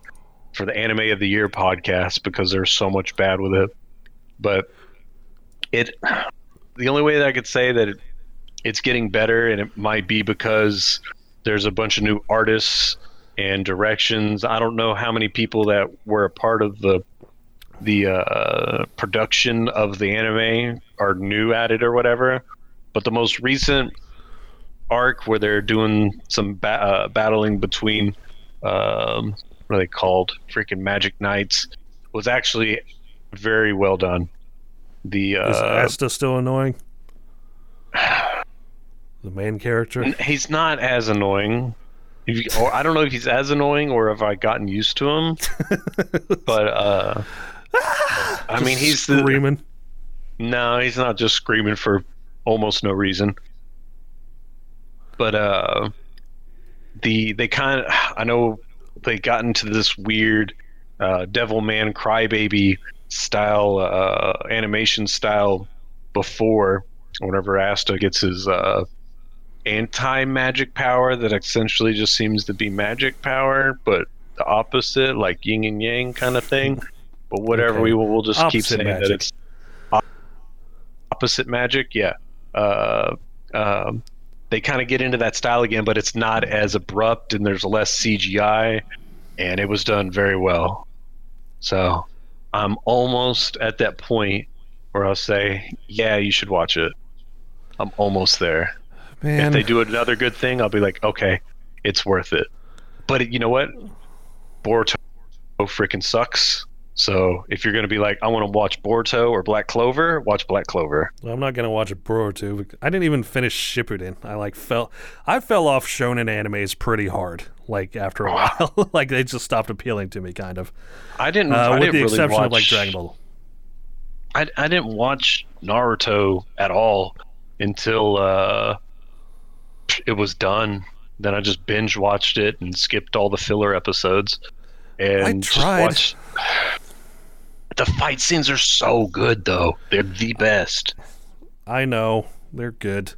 for the Anime of the Year podcast because there's so much bad with it. But the only way that I could say that it's getting better, and it might be because there's a bunch of new artists and directions. I don't know how many people that were a part of the production of the anime are new at it or whatever. But the most recent arc where they're doing some battling between what are they called? Freaking Magic Knights was actually very well done. Is Asta still annoying? The main character? He's not as annoying. I don't know if he's as annoying or if I've gotten used to him. But, I mean, he's screaming. No, he's not just screaming for almost no reason. But they kind of, I know they got into this weird Devil Man Crybaby style animation style before, whenever Asta gets his anti-magic power that essentially just seems to be magic power, but the opposite, like yin and yang kind of thing. But whatever, okay. we'll just opposite keep saying magic. That it's opposite magic. Yeah. They kind of get into that style again, but it's not as abrupt and there's less CGI, and it was done very well. So I'm almost at that point where I'll say, yeah, you should watch it. I'm almost there. Man. If they do another good thing, I'll be like, okay, it's worth it. But you know what? Boruto freaking sucks. So if you're going to be like, I want to watch Boruto or Black Clover, watch Black Clover. Well, I'm not going to watch Boruto. I didn't even finish Shippuden. I fell off shonen animes pretty hard, like after a while. Like they just stopped appealing to me, kind of. With the exception of like Dragon Ball. I didn't watch Naruto at all until it was done. Then I just binge watched it and skipped all the filler episodes. And I tried. Just watched. The fight scenes are so good, though. They're the best. I know. They're good.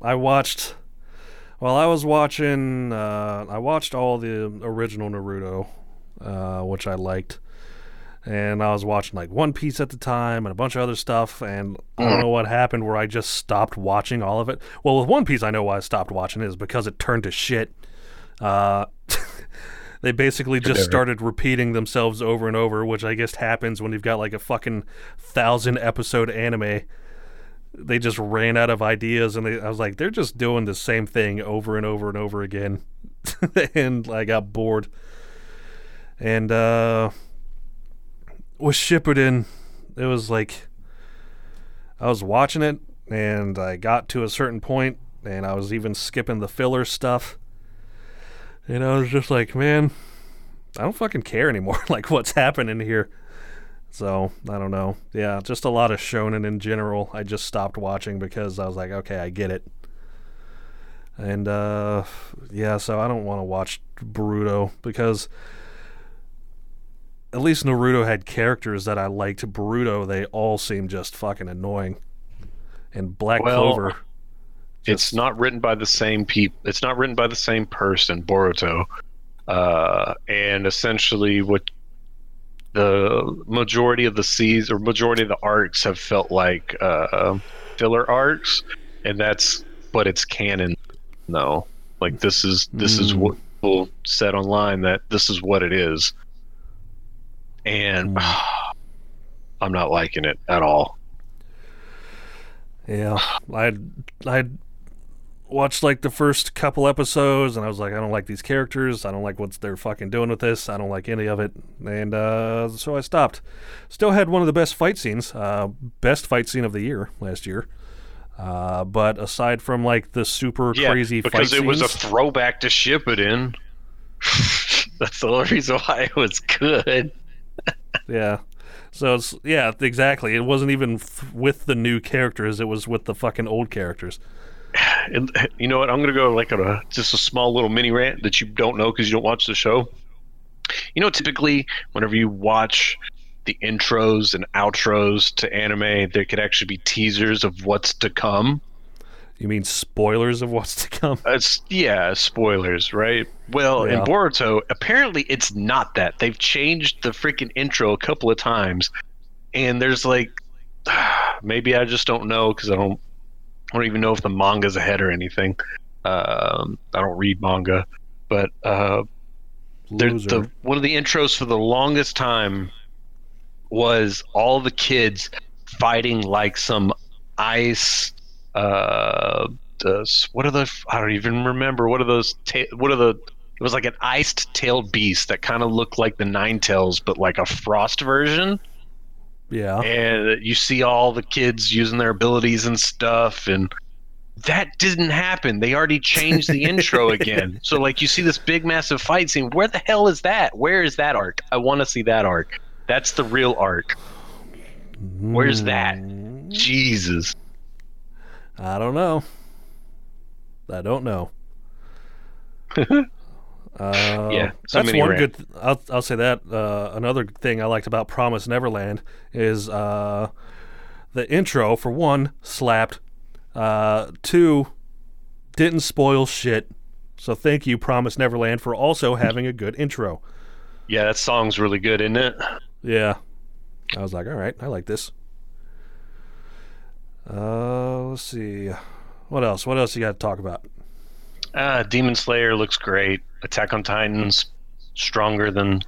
I watched all the original Naruto, which I liked. And I was watching like One Piece at the time and a bunch of other stuff, and I don't know what happened where I just stopped watching all of it. Well, with One Piece, I know why I stopped watching it is because it turned to shit. They basically just started repeating themselves over and over, which I guess happens when you've got like a fucking 1,000-episode anime. They just ran out of ideas, and I was like, they're just doing the same thing over and over and over again. And I got bored. And with Shippuden, it was like I was watching it and I got to a certain point and I was even skipping the filler stuff, and I was just like, man, I don't fucking care anymore like what's happening here. So I don't know. Yeah, just a lot of shonen in general I just stopped watching because I was like, okay, I get it. And yeah, so I don't want to watch Boruto because at least Naruto had characters that I liked. Boruto, they all seem just fucking annoying. And Black Clover. It's not written by the same people. It's not written by the same person, Boruto. And essentially what the majority of the seas or majority of the arcs have felt like filler arcs, and but it's canon. No. Like this is what people said online, that this is what it is. And I'm not liking it at all. Yeah, I watched like the first couple episodes, and I was like, I don't like these characters. I don't like what they're fucking doing with this. I don't like any of it, and so I stopped. Still had one of the best fight scenes, best fight scene of the year last year. But aside from like the super crazy fight scenes, because it was a throwback to Shippuden. That's the only reason why it was good. Yeah. So, exactly. It wasn't even with the new characters. It was with the fucking old characters. And, you know what? I'm going to go like on just a small little mini rant that you don't know because you don't watch the show. You know, typically, whenever you watch the intros and outros to anime, there could actually be teasers of what's to come. You mean spoilers of what's to come? Yeah, spoilers, right? Well, yeah. In Boruto, apparently it's not that. They've changed the freaking intro a couple of times, and there's like, maybe I just don't know because I don't even know if the manga's ahead or anything. I don't read manga, but one of the intros for the longest time was all the kids fighting like some ice. I don't even remember. It was like an iced-tailed beast that kind of looked like the Ninetales, but like a frost version. Yeah. And you see all the kids using their abilities and stuff, and that didn't happen. They already changed the intro again. So like you see this big, massive fight scene. Where the hell is that? Where is that arc? I want to see that arc. That's the real arc. Where's that? Jesus. I don't know. Yeah, that's one good. I'll say that. Another thing I liked about Promised Neverland is the intro. For one, slapped. Two, didn't spoil shit. So thank you, Promised Neverland, for also having a good intro. Yeah, that song's really good, isn't it? Yeah, I was like, all right, I like this. Let's see, what else you got to talk about? Demon Slayer looks great. Attack on Titan's stronger than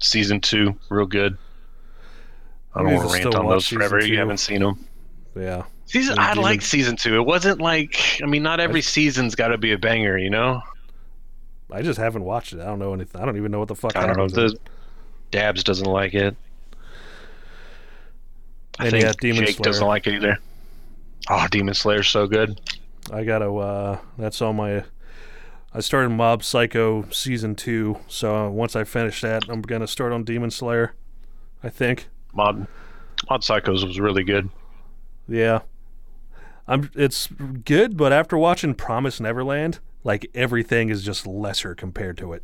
season 2, real good. I don't want to rant on those forever. You haven't seen them. Yeah. I like season 2. It wasn't like, I mean, not every season's got to be a banger, you know? I just haven't watched it. I don't know anything. I don't even know what the fuck I don't know. Dabs doesn't like it. I think Jake doesn't like it either. Oh, Demon Slayer's so good. I gotta, that's on my, I started Mob Psycho Season 2, so once I finish that, I'm gonna start on Demon Slayer, I think. Mob Psycho's was really good. Yeah. It's good, but after watching Promised Neverland, like, everything is just lesser compared to it.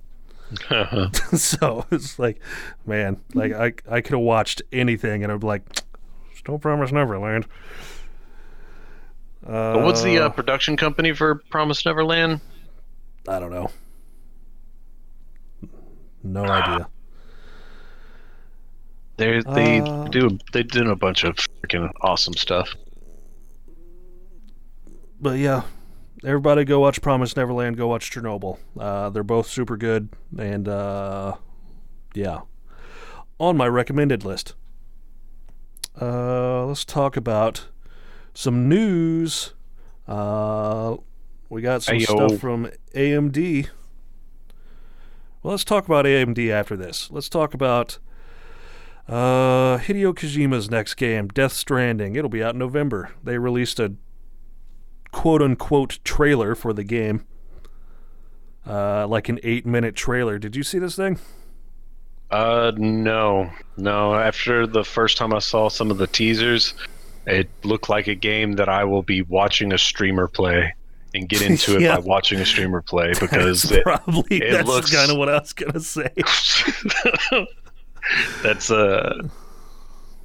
Uh-huh. So, it's like, man, like, I could have watched anything, and I'd be like, don't Promise Neverland. What's the production company for Promised Neverland? I don't know. No idea. They did a bunch of freaking awesome stuff. But yeah, everybody go watch Promised Neverland. Go watch Chernobyl. They're both super good, and yeah, on my recommended list. Let's talk about some news. We got some stuff from AMD. Well, let's talk about AMD after this. Let's talk about Hideo Kojima's next game, Death Stranding. It'll be out in November. They released a quote-unquote trailer for the game, like an 8-minute trailer. Did you see this thing? No. After the first time I saw some of the teasers, it looked like a game that I will be watching a streamer play and get into it by watching a streamer play, because that's looks kind of what I was gonna say. That's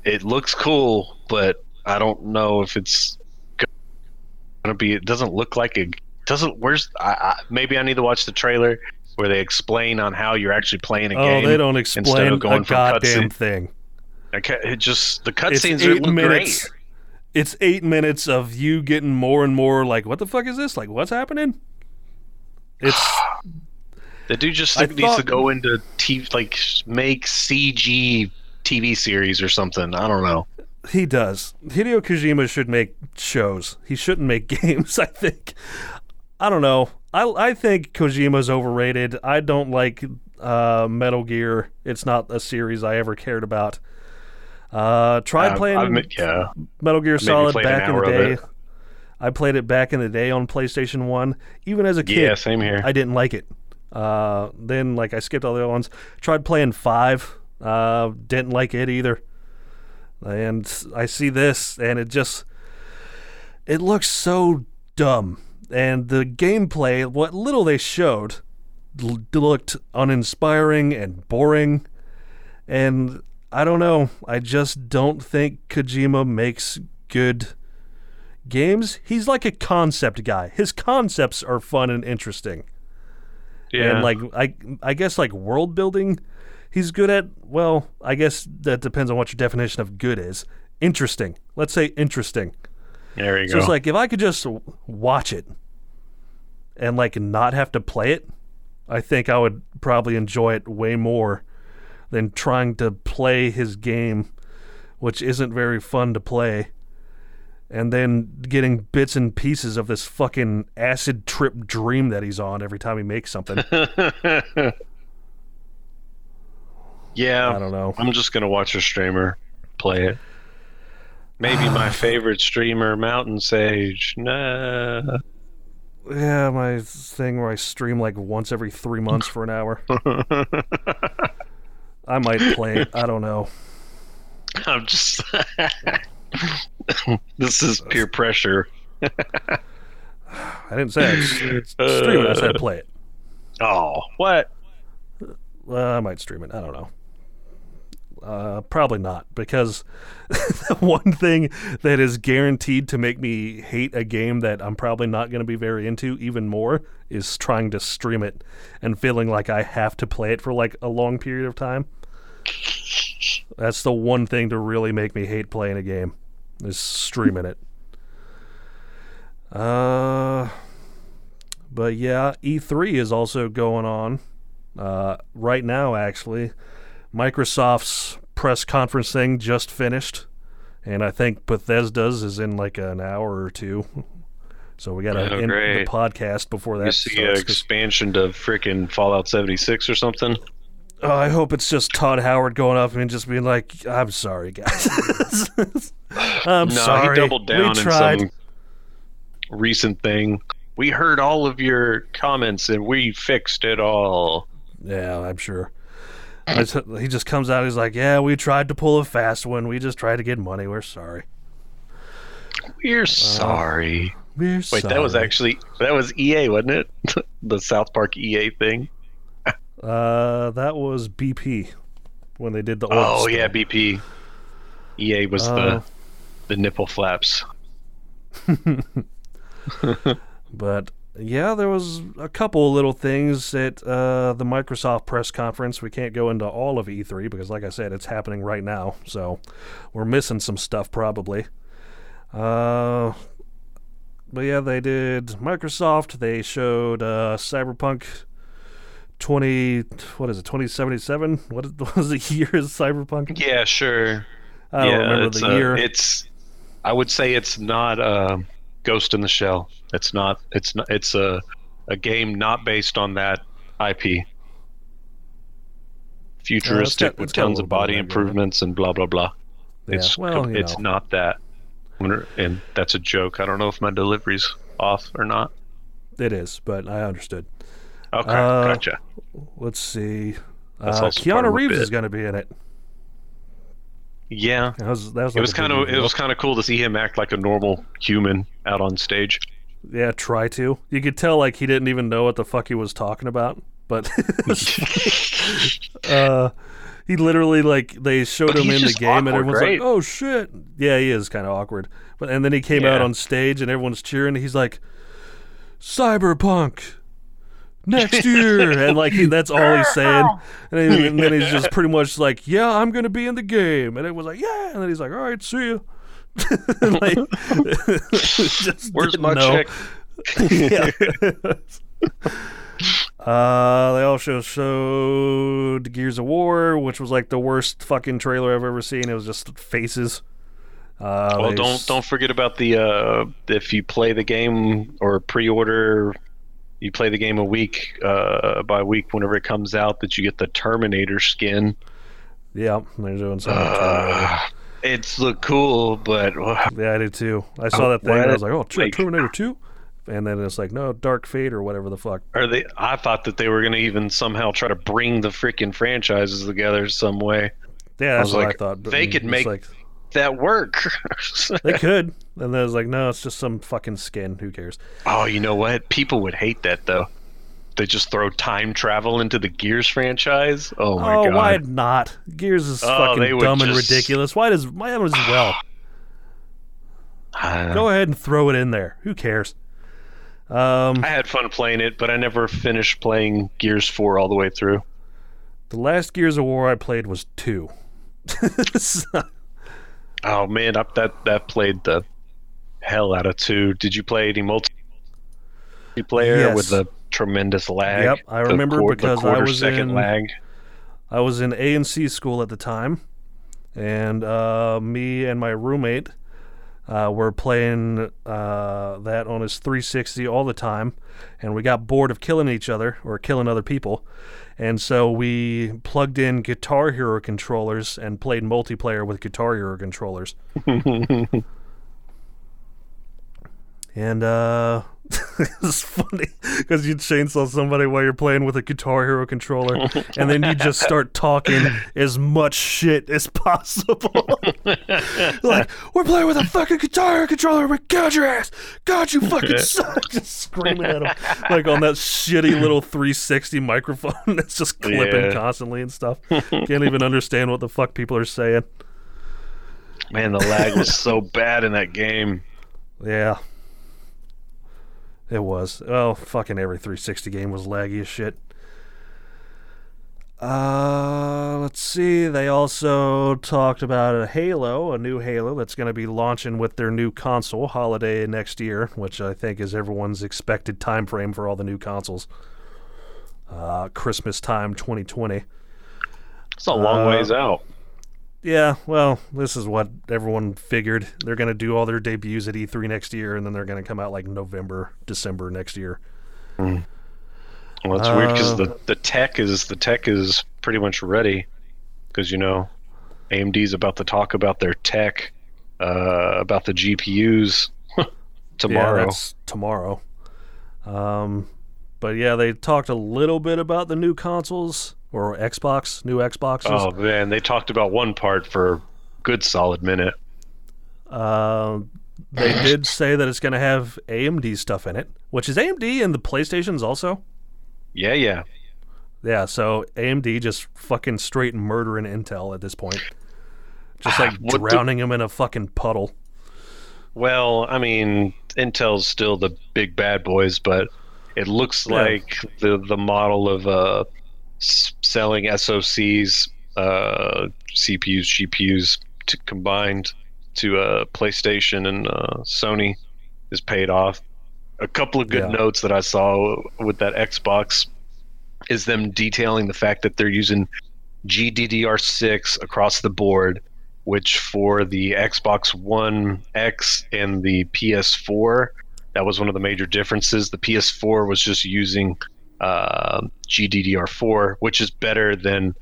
it looks cool, but I don't know if it's gonna be. It doesn't look like it doesn't. Maybe I need to watch the trailer where they explain on how you're actually playing a game. Oh, they don't explain instead of going a goddamn thing. Okay, the cutscenes look great. It's 8 minutes of you getting more and more like, what the fuck is this? Like, what's happening? It's the dude just needs to go into TV, like make CG TV series or something. I don't know. He does. Hideo Kojima should make shows. He shouldn't make games, I think. I don't know. I think Kojima's overrated. I don't like Metal Gear. It's not a series I ever cared about. Tried playing Metal Gear Solid back in the day. I played it back in the day on PlayStation 1. Even as a kid, yeah, same here. I didn't like it. Then, like, I skipped all the other ones. Tried playing 5. Didn't like it either. And I see this, and it looks so dumb. And the gameplay, what little they showed, looked uninspiring and boring. And I don't know. I just don't think Kojima makes good games. He's like a concept guy. His concepts are fun and interesting. Yeah. And like I guess like world building, he's good at. Well, I guess that depends on what your definition of good is. Interesting. Let's say interesting. There you go. So it's like if I could just watch it and like not have to play it, I think I would probably enjoy it way more than trying to play his game, which isn't very fun to play, and then getting bits and pieces of this fucking acid trip dream that he's on every time he makes something. Yeah. I don't know. I'm just going to watch a streamer play it. Maybe my favorite streamer, Mountain Sage. Nah. Yeah, my thing where I stream like once every 3 months for an hour. I might play it. I don't know. I'm just... This is peer pressure. I didn't say I stream it. I said play it. Oh, what? I might stream it. I don't know. Probably not, because the one thing that is guaranteed to make me hate a game that I'm probably not going to be very into even more is trying to stream it and feeling like I have to play it for like a long period of time. That's the one thing to really make me hate playing a game, is streaming it. But yeah, E3 is also going on right now, actually. Microsoft's press conference thing just finished, and I think Bethesda's is in like an hour or two. So we got to end the podcast before that. You see an expansion to freaking Fallout 76 or something? Oh, I hope it's just Todd Howard going up and just being like, "I'm sorry, guys. I'm sorry. He doubled down we tried." In some recent thing. We heard all of your comments and we fixed it all. Yeah, I'm sure. He just comes out, he's like, "Yeah, we tried to pull a fast one. We just tried to get money. We're sorry. We're sorry." Wait, sorry. that was EA, wasn't it? The South Park EA thing? That was BP when they did the old stuff. Yeah, BP. EA was the nipple flaps. But yeah, there was a couple little things at the Microsoft press conference. We can't go into all of E3 because, like I said, it's happening right now. So we're missing some stuff probably. But yeah, they did Microsoft. They showed Cyberpunk 2077? What was the year is Cyberpunk? Yeah, sure. I don't remember the year. I would say it's not... Ghost in the Shell. It's not. It's a game not based on that IP. Futuristic with tons of body improvements and blah blah blah. Yeah. It's not that. And that's a joke. I don't know if my delivery's off or not. It is, but I understood. Okay, gotcha. Let's see. Keanu Reeves is going to be in it. Yeah, it was kind of cool to see him act like a normal human out on stage. Yeah, try to. You could tell like he didn't even know what the fuck he was talking about, but he literally like they showed him in the game and everyone's like, "Oh shit!" Yeah, he is kind of awkward. But and then he came out on stage and everyone's cheering. And he's like, "Cyberpunk next year," and like that's all he's saying, and then he's just pretty much like, "Yeah, I'm gonna be in the game," and it was like, "Yeah," and then he's like, "All right, see you." Like, just where's my check? Yeah. They also showed Gears of War, which was like the worst fucking trailer I've ever seen. It was just faces. Well, don't forget about the if you play the game or pre-order. You play the game a week by week whenever it comes out that you get the Terminator skin. Yeah, they're doing something. It's look cool, but yeah, I did too. I saw that thing and I was like, "Oh, Terminator 2?" And then it's like, "No, Dark Fate or whatever the fuck." I thought that they were going to even somehow try to bring the freaking franchises together some way. Yeah, that's what I thought. But they could make that work. They could. And then I was like, "No, it's just some fucking skin. Who cares?" Oh, you know what? People would hate that, though. They just throw time travel into the Gears franchise? Oh, my God. Oh, why not? Gears is fucking dumb and ridiculous. Why does... Might as well. Go ahead and throw it in there. Who cares? I had fun playing it, but I never finished playing Gears 4 all the way through. The last Gears of War I played was 2. Oh, man, that played the hell out of 2. Did you play any multiplayer with the tremendous lag? Yep, I remember because I was in lag. I was in A&C school at the time, and me and my roommate were playing that on his 360 all the time, and we got bored of killing each other or killing other people, and so we plugged in Guitar Hero controllers and played multiplayer with Guitar Hero controllers. And It's funny because you chainsaw somebody while you're playing with a Guitar Hero controller, and then you just start talking as much shit as possible. Like, we're playing with a fucking Guitar Hero controller. We got your ass. God, you fucking suck. Just screaming at him, like on that shitty little 360 microphone that's just clipping constantly and stuff. Can't even understand what the fuck people are saying. Man, the lag was so bad in that game. Yeah. It was. Oh, fucking every 360 game was laggy as shit. Let's see. They also talked about a new Halo that's going to be launching with their new console holiday next year, which I think is everyone's expected time frame for all the new consoles. Christmas time 2020. It's a long ways out. Yeah, well, this is what everyone figured. They're going to do all their debuts at E3 next year, and then they're going to come out like November, December next year. Mm. Well, it's weird because the tech is pretty much ready because, you know, AMD's about to talk about their tech, about the GPUs tomorrow. Yeah, that's tomorrow. But yeah, they talked a little bit about the new consoles. Or Xbox, new Xboxes. Oh, man, they talked about one part for a good solid minute. They did say that it's going to have AMD stuff in it, which is AMD and the PlayStations also. Yeah. Yeah, so AMD just fucking straight murdering Intel at this point. Just like drowning them in a fucking puddle. Well, I mean, Intel's still the big bad boys, but it looks like the model of... selling SoCs, CPUs, GPUs combined to PlayStation and Sony is paid off. A couple of good notes that I saw with that Xbox is them detailing the fact that they're using GDDR6 across the board, which for the Xbox One X and the PS4, that was one of the major differences. The PS4 was just using... GDDR4, which is better than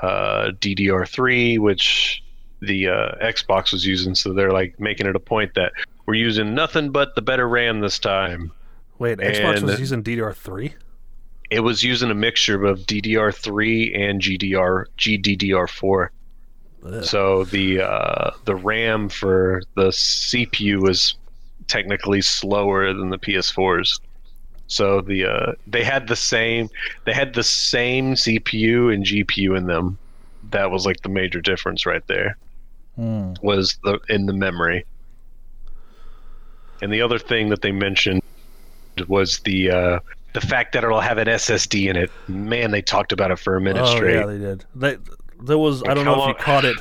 DDR3, which the Xbox was using. So they're like making it a point that we're using nothing but the better RAM this time. Wait, Xbox was using DDR3? It was using a mixture of DDR3 and GDDR4. Ugh. So the RAM for the CPU was technically slower than the PS4's. So the they had the same CPU and GPU in them. That was like the major difference right there. Was in the memory. And the other thing that they mentioned was the fact that it'll have an SSD in it. Man, they talked about it for a minute straight. Yeah, they did. There was I don't know if you caught it.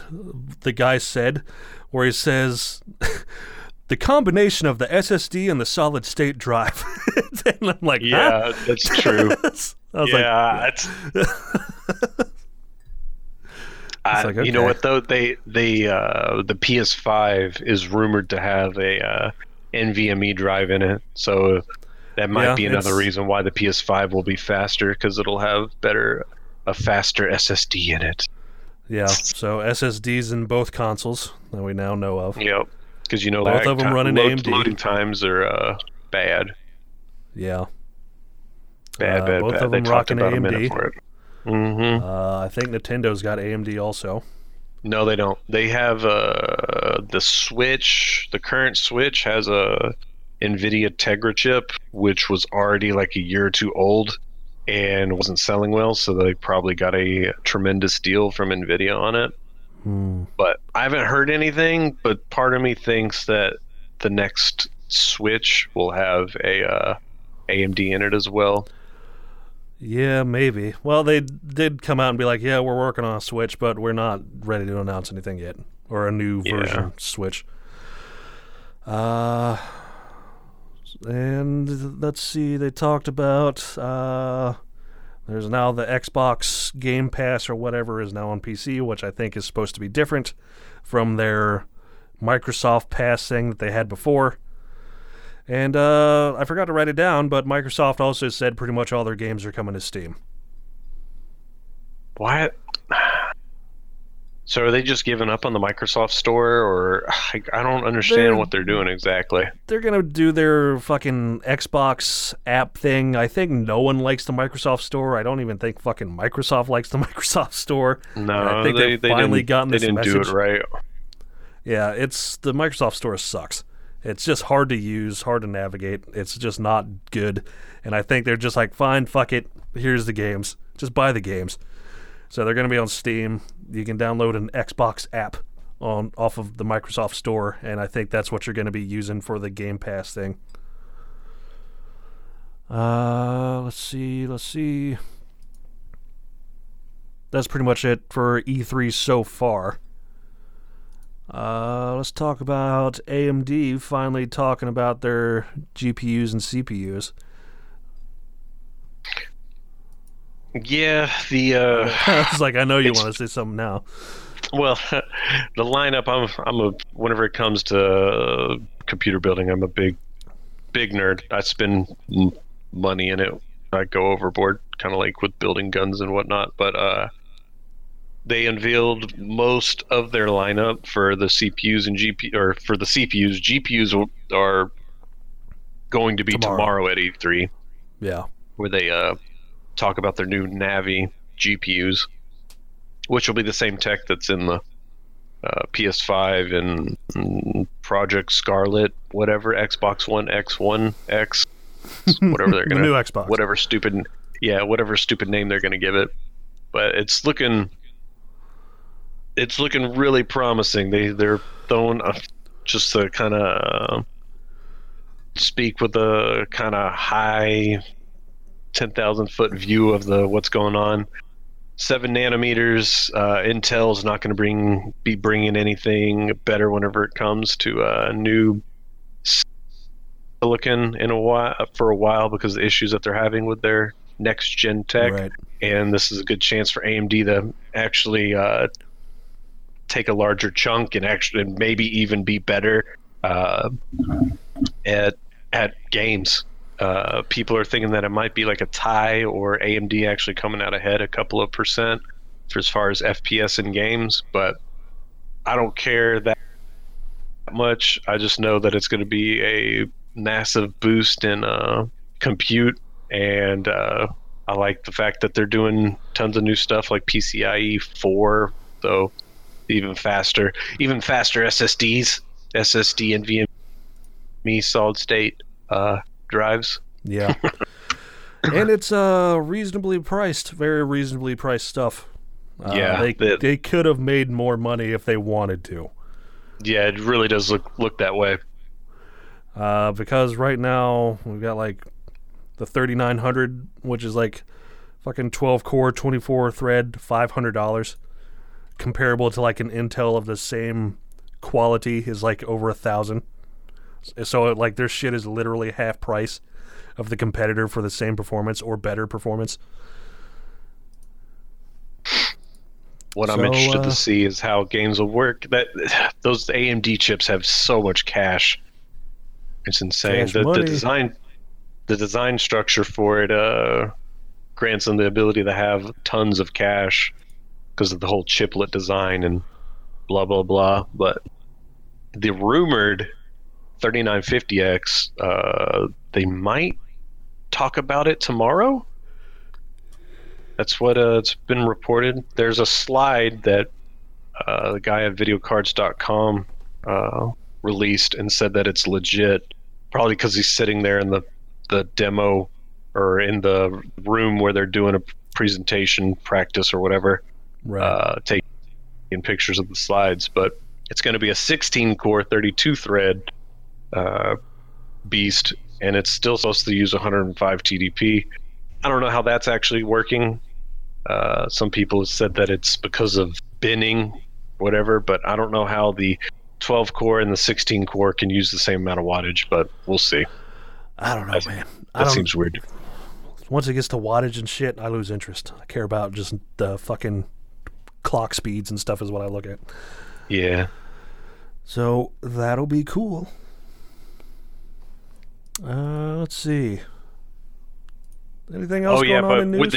The guy said where he says. The combination of the SSD and the solid state drive. And I'm like, huh? Yeah, that's true. You know what though? The PS5 is rumored to have a NVMe drive in it, so that might be another reason why the PS5 will be faster because it'll have a faster SSD in it. Yeah, so SSDs in both consoles that we now know of. Yep. Because, you know, both of them running AMD. Loading times are bad. Yeah. Bad. Both of them rocking AMD. Mm-hmm. I think Nintendo's got AMD also. No, they don't. They have the Switch. The current Switch has a NVIDIA Tegra chip, which was already like a year or two old and wasn't selling well, so they probably got a tremendous deal from NVIDIA on it. But I haven't heard anything, but part of me thinks that the next Switch will have a AMD in it as well. Yeah, maybe. Well, they did come out and be like, yeah, we're working on a Switch, but we're not ready to announce anything yet, or a new version of Switch. And let's see, they talked about... there's now the Xbox Game Pass or whatever is now on PC, which I think is supposed to be different from their Microsoft Pass thing that they had before. And I forgot to write it down, but Microsoft also said pretty much all their games are coming to Steam. What? So are they just giving up on the Microsoft Store, or I don't understand what they're doing exactly. They're going to do their fucking Xbox app thing. I think no one likes the Microsoft Store. I don't even think fucking Microsoft likes the Microsoft Store. No, and I think they finally gotten this message. They didn't do it right. Yeah, it's the Microsoft Store sucks. It's just hard to use, hard to navigate. It's just not good. And I think they're just like, fine, fuck it. Here's the games. Just buy the games. So they're going to be on Steam. You can download an Xbox app off of the Microsoft Store, and I think that's what you're going to be using for the Game Pass thing. Let's see. That's pretty much it for E3 so far. Let's talk about AMD finally talking about their GPUs and CPUs. Yeah, I was like, I know you want to say something now. Well, the lineup. Whenever it comes to computer building, I'm a big nerd. I spend money in it. I go overboard, kind of like with building guns and whatnot. But they unveiled most of their lineup for the CPUs and GPUs, or for the CPUs. GPUs are going to be tomorrow at E3. Yeah, where they talk about their new Navi GPUs, which will be the same tech that's in the PS5 and Project Scarlet, whatever, Xbox One X, whatever they're going to, new Xbox, whatever stupid name they're going to give it. But it's looking really promising. They're throwing just to kind of speak with a kind of high 10,000-foot view of what's going on. 7 nanometers. Intel's not going to be bringing anything better whenever it comes to new silicon for a while because of the issues that they're having with their next gen tech. Right. And this is a good chance for AMD to actually take a larger chunk and actually maybe even be better at games. People are thinking that it might be like a tie, or AMD actually coming out ahead a couple of percent for as far as FPS in games, but I don't care that much. I just know that it's going to be a massive boost in compute, and I like the fact that they're doing tons of new stuff like PCIe 4, so even faster SSDs, SSD and NVMe solid state drives. Yeah. And it's very reasonably priced stuff. Yeah, they could have made more money if they wanted to. Yeah, it really does look that way, because right now we've got like the 3900, which is like fucking 12 core 24 thread, $500, comparable to like an Intel of the same quality is like over $1,000. So, like, their shit is literally half price of the competitor for the same performance or better performance. I'm interested to see is how games will work. Those AMD chips have so much cash; it's insane. The design structure for it grants them the ability to have tons of cash because of the whole chiplet design and blah blah blah. But the rumored 3950X, they might talk about it tomorrow. That's what it's been reported. There's a slide that the guy at videocards.com released and said that it's legit, probably because he's sitting there in the demo or in the room where they're doing a presentation practice or whatever, right. Taking pictures of the slides. But it's going to be a 16-core, 32-thread beast, and it's still supposed to use 105 TDP. I don't know how that's actually working. Some people have said that it's because of binning, whatever, but I don't know how the 12 core and the 16 core can use the same amount of wattage, but we'll see. I don't know, man. That seems weird. Once it gets to wattage and shit, I lose interest. I care about just the fucking clock speeds and stuff is what I look at. Yeah. So that'll be cool. Let's see. Anything else going on in news?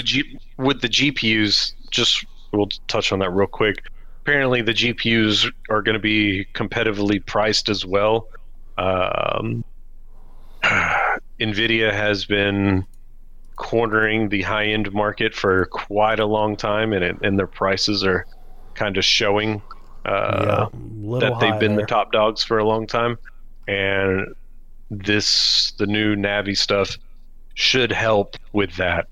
With the GPUs, just we'll touch on that real quick. apparently the GPUs are going to be competitively priced as well. NVIDIA has been cornering the high-end market for quite a long time, and their prices are kind of showing that they've been the top dogs for a long time. And this, the new Navi stuff, should help with that.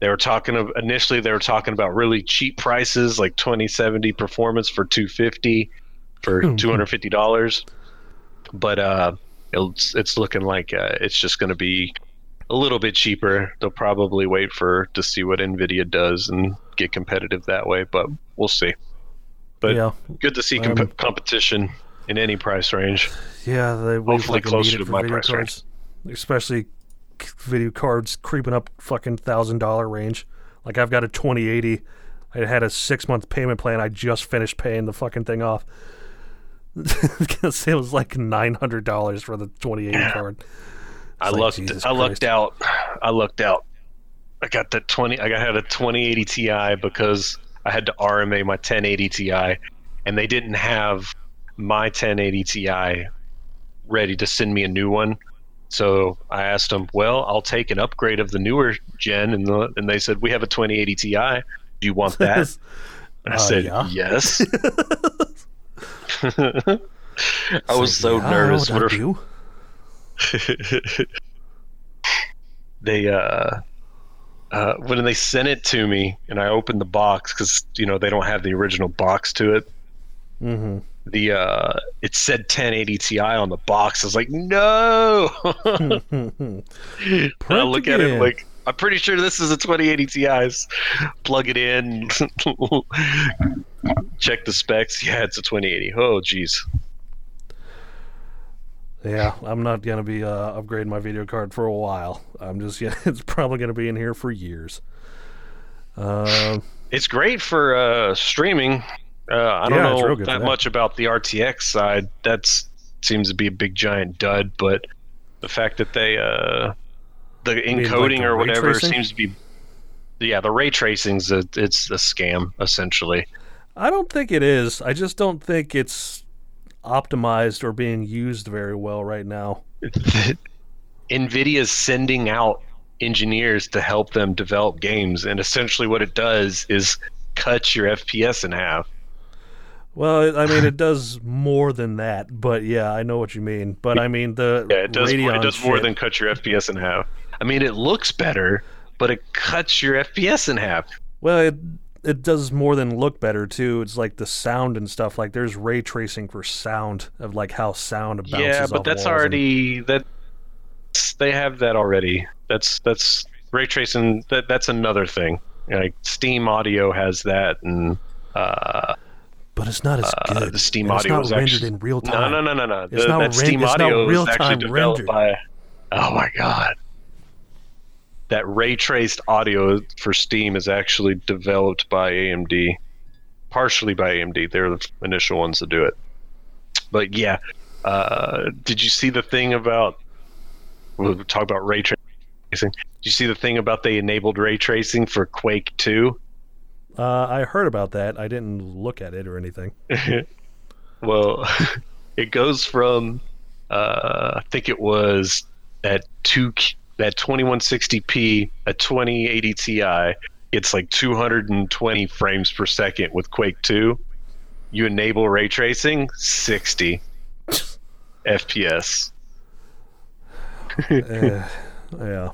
They were talking of, initially they were talking about really cheap prices, like 2070 performance for $250 for $250, but it's looking like it's just going to be a little bit cheaper. They'll probably wait to see what NVIDIA does and get competitive that way, but we'll see. But yeah, good to see competition in any price range. Yeah, they hopefully closer to my price range, especially video cards creeping up fucking $1,000 range. Like, I've got a 2080. I had a 6-month payment plan. I just finished paying the fucking thing off. Because it was like $900 for the 2080 card. I lucked out. I got the I had a 2080 Ti because I had to RMA my 1080 Ti, and they didn't have my 1080 Ti ready to send me a new one. So I asked them, well, I'll take an upgrade of the newer gen, and they said, we have a 2080 Ti. Do you want that? And I said, yes. I was so nervous. What are you? They when they sent it to me and I opened the box, because they don't have the original box to it, the it said 1080 Ti on the box. I was like, no. I look at it like, I'm pretty sure this is a 2080 Ti. Plug it in, check the specs. Yeah, it's a 2080. Oh geez. Yeah, I'm not going to be upgrading my video card for a while. I'm just, it's probably going to be in here for years. It's great for streaming. I don't know that much about the RTX side. That seems to be a big giant dud, but the fact that they, the encoding or whatever seems to be, the ray tracing's it's a scam, essentially. I don't think it is. I just don't think it's optimized or being used very well right now. NVIDIA is sending out engineers to help them develop games, and essentially what it does is cut your FPS in half. Well, I mean, it does more than that, but yeah, I know what you mean. But I mean, it does more than cut your FPS in half. I mean, it looks better, but it cuts your FPS in half. Well, it does more than look better too. It's like the sound and stuff. Like, there's ray tracing for sound, of like how sound bounces. Yeah, but that's already that. They have that already. That's ray tracing. That's another thing. Like Steam Audio has that, and but it's not as good. The Steam Audio is rendered in real time. No. Steam Audio is actually developed by. Oh my god. That ray-traced audio for Steam is actually developed by AMD. Partially by AMD. They're the initial ones to do it. But yeah, did you see the thing about... We'll talk about ray tracing. Did you see the thing about they enabled ray tracing for Quake 2? I heard about that. I didn't look at it or anything. Well, it goes from... I think it was at 2K... That 2160p, a 2080 Ti, it's like 220 frames per second with Quake 2. You enable ray tracing, 60 FPS. Yeah.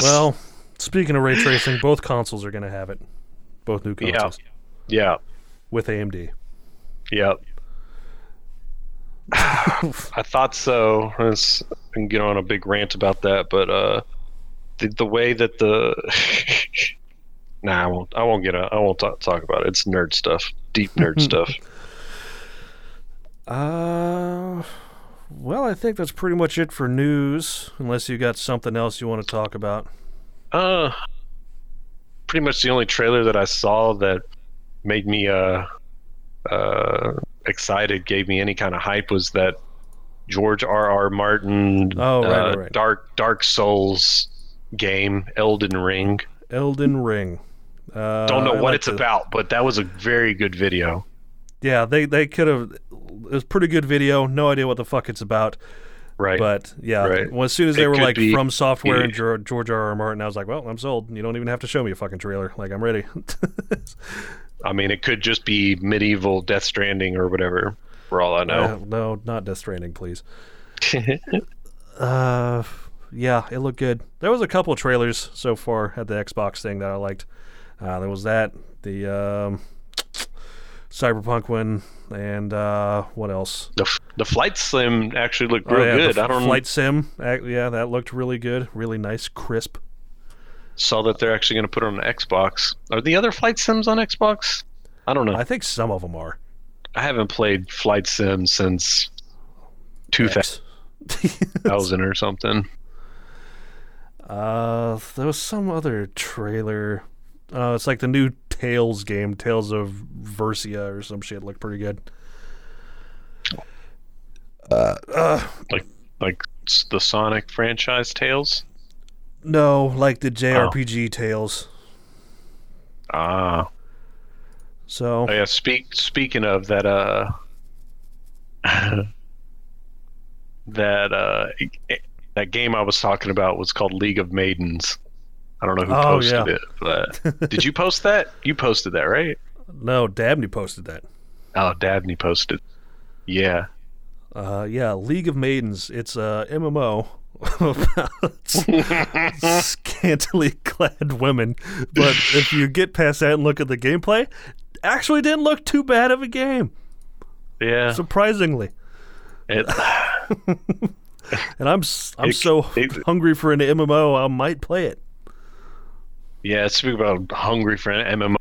Well, speaking of ray tracing, both consoles are going to have it. Both new consoles. Yeah. With AMD. Yep. I thought so. I can get on a big rant about that, but the way that the I won't talk about it. It's nerd stuff, deep nerd stuff. Well, I think that's pretty much it for news, unless you got something else you want to talk about. Pretty much the only trailer that I saw that made me excited, gave me any kind of hype, was that George R.R. Martin Dark Souls game, Elden Ring. Don't know what it's about, but that was a very good video. Yeah, they could have. It was a pretty good video. No idea what the fuck it's about. Right. But yeah, right. Well, as soon as they were like From Software and George R.R. Martin, I was like, well, I'm sold. You don't even have to show me a fucking trailer. Like, I'm ready. I mean, it could just be medieval Death Stranding or whatever, for all I know. No, not Death Stranding, please. Yeah, it looked good. There was a couple of trailers so far at the Xbox thing that I liked. There was that, the Cyberpunk one, and what else? The Flight Sim actually looked good. Flight Sim, yeah, that looked really good, really nice, crisp. Saw that they're actually going to put it on the Xbox. Are the other Flight Sims on Xbox? I don't know. I think some of them are. I haven't played Flight Sim since 2000 or something. There was some other trailer. It's like the new Tales game, Tales of Versia or some shit. Looked pretty good. Like the Sonic franchise Tales? No, like the JRPG Tales. So yeah, speaking of that, that game I was talking about was called League of Maidens. I don't know who posted it, but did you post that? You posted that, right? No, Dabney posted that. Oh, Dabney posted. Yeah. Yeah, League of Maidens. It's a MMO. About scantily clad women, but if you get past that and look at the gameplay, actually didn't look too bad of a game. Yeah, surprisingly. And I'm so hungry for an MMO. I might play it. Yeah, speak about hungry for an MMO.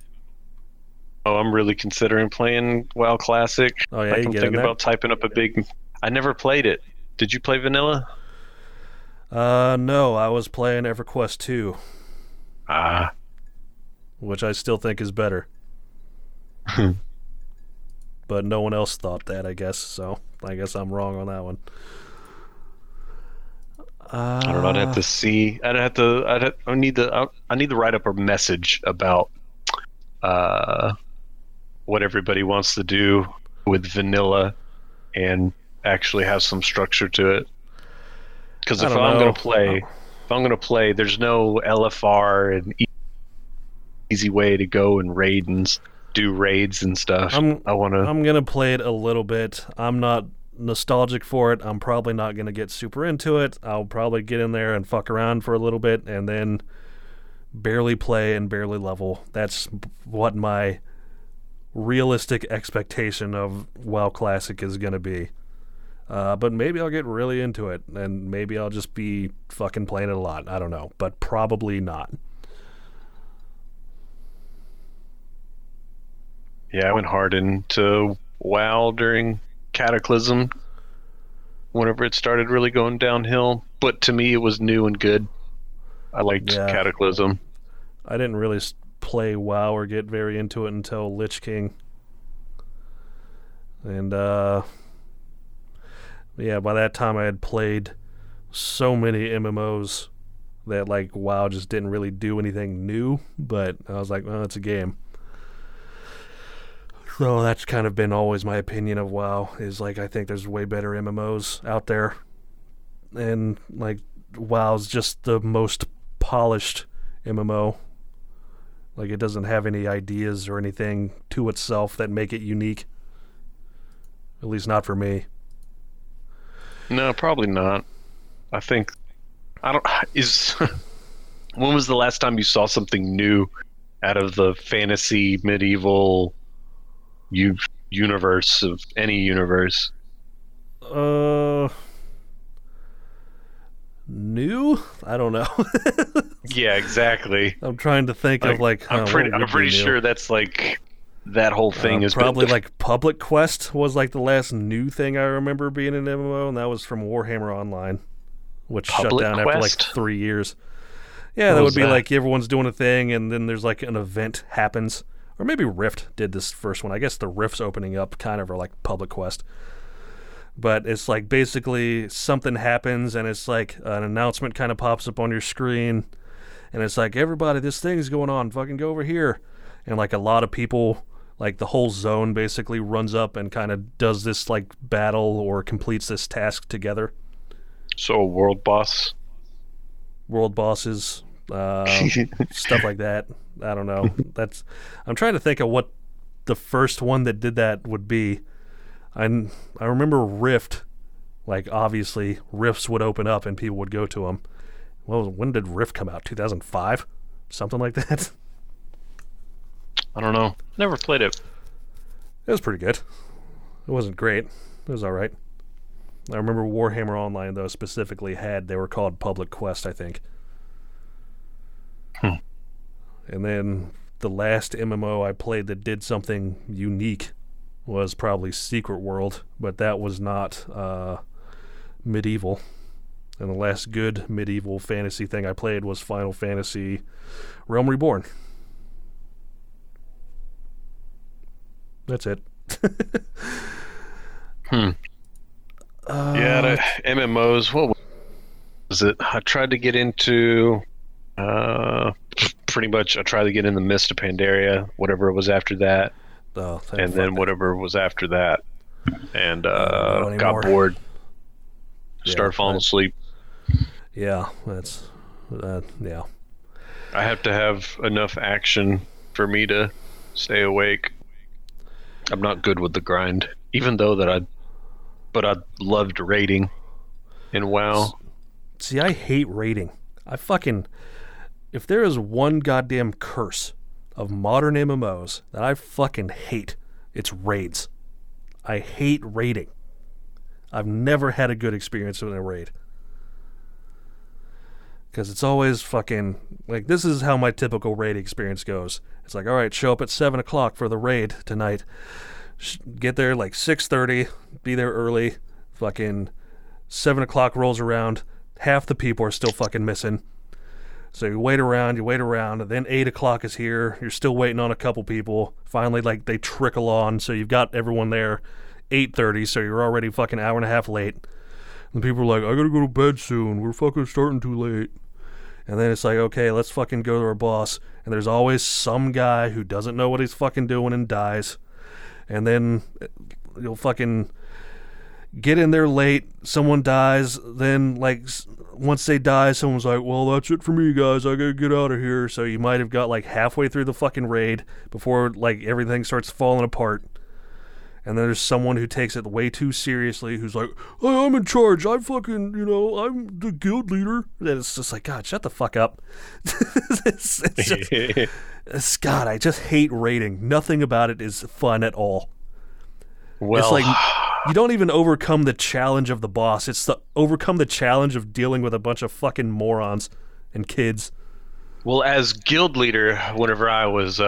Oh, I'm really considering playing WoW Classic. Oh yeah, I'm thinking about typing up a big. I never played it. Did you play Vanilla? No, I was playing EverQuest 2. Which I still think is better. But no one else thought that, I guess, so I guess I'm wrong on that one. I don't know, I'd have to see. I need to write up a message about what everybody wants to do with Vanilla and actually have some structure to it. Because if I'm gonna play, there's no LFR and easy way to go and raid and do raids and stuff. I'm gonna play it a little bit. I'm not nostalgic for it. I'm probably not gonna get super into it. I'll probably get in there and fuck around for a little bit and then barely play and barely level. That's what my realistic expectation of WoW Classic is gonna be. But maybe I'll get really into it, and maybe I'll just be fucking playing it a lot. I don't know, but probably not. Yeah, I went hard into WoW during Cataclysm, whenever it started really going downhill. But to me, it was new and good. I liked Cataclysm. I didn't really play WoW or get very into it until Lich King. And, yeah, by that time I had played so many MMOs that, like, WoW just didn't really do anything new, but I was like, well, it's a game. So that's kind of been always my opinion of WoW, is, like, I think there's way better MMOs out there. And, like, WoW's just the most polished MMO. Like, it doesn't have any ideas or anything to itself that make it unique. At least not for me. No, probably not. I think when was the last time you saw something new out of the fantasy medieval universe of any universe? New? I don't know. Yeah, exactly. I'm trying to think of like I'm pretty sure that's like that whole thing is probably like Public Quest was like the last new thing I remember being an MMO, and that was from Warhammer Online, which shut down after like 3 years. Yeah, that would be like everyone's doing a thing, and then there's like an event happens, or maybe Rift did this first one. I guess the Rift's opening up kind of are like Public Quest, but it's like basically something happens, and it's like an announcement kind of pops up on your screen. and it's like, everybody, this thing's going on, fucking go over here. And like a lot of people, like the whole zone basically runs up and kind of does this like battle or completes this task together. So world boss? World bosses, stuff like that. I don't know. I'm trying to think of what the first one that did that would be. I remember Rift. Like, obviously, Rifts would open up and people would go to them. Well, when did Rift come out? 2005? Something like that? I don't know. Never played it. It was pretty good. It wasn't great. It was all right. I remember Warhammer Online, though, specifically had... They were called Public Quest, I think. Hmm. And then the last MMO I played that did something unique was probably Secret World, but that was not... medieval. And the last good medieval fantasy thing I played was Final Fantasy Realm Reborn. That's it. Yeah, the MMOs, what was it? I tried to get into pretty much I tried to get in the Mist of Pandaria, whatever was after that. Oh, and then whatever was after that. And got bored. Start falling asleep. Yeah, that's yeah. I have to have enough action for me to stay awake. I'm not good with the grind, even though that I loved raiding. And WoW. See, I hate raiding. If there is one goddamn curse of modern MMOs that I fucking hate, it's raids. I hate raiding. I've never had a good experience with a raid. Because it's always fucking... Like, this is how my typical raid experience goes. It's like, alright, show up at 7 o'clock for the raid tonight. Get there like 6:30. Be there early. Fucking 7 o'clock rolls around. Half the people are still fucking missing. So you wait around, and then 8 o'clock is here. You're still waiting on a couple people. Finally, like, they trickle on, so you've got everyone there. 8:30, so you're already fucking hour and a half late. And people are like, I gotta go to bed soon. We're fucking starting too late. And then it's like, okay, let's fucking go to our boss. And there's always some guy who doesn't know what he's fucking doing and dies. And then you'll fucking get in there late. Someone dies. Then, like, once they die, someone's like, well, that's it for me, guys. I gotta get out of here. So you might have got, like, halfway through the fucking raid before, like, everything starts falling apart. And then there's someone who takes it way too seriously who's like, I'm in charge. I'm fucking, I'm the guild leader. And it's just like, God, shut the fuck up. God, I just hate raiding. Nothing about it is fun at all. Well, it's like you don't even overcome the challenge of the boss. It's the overcome the challenge of dealing with a bunch of fucking morons and kids. Well, as guild leader, whenever I was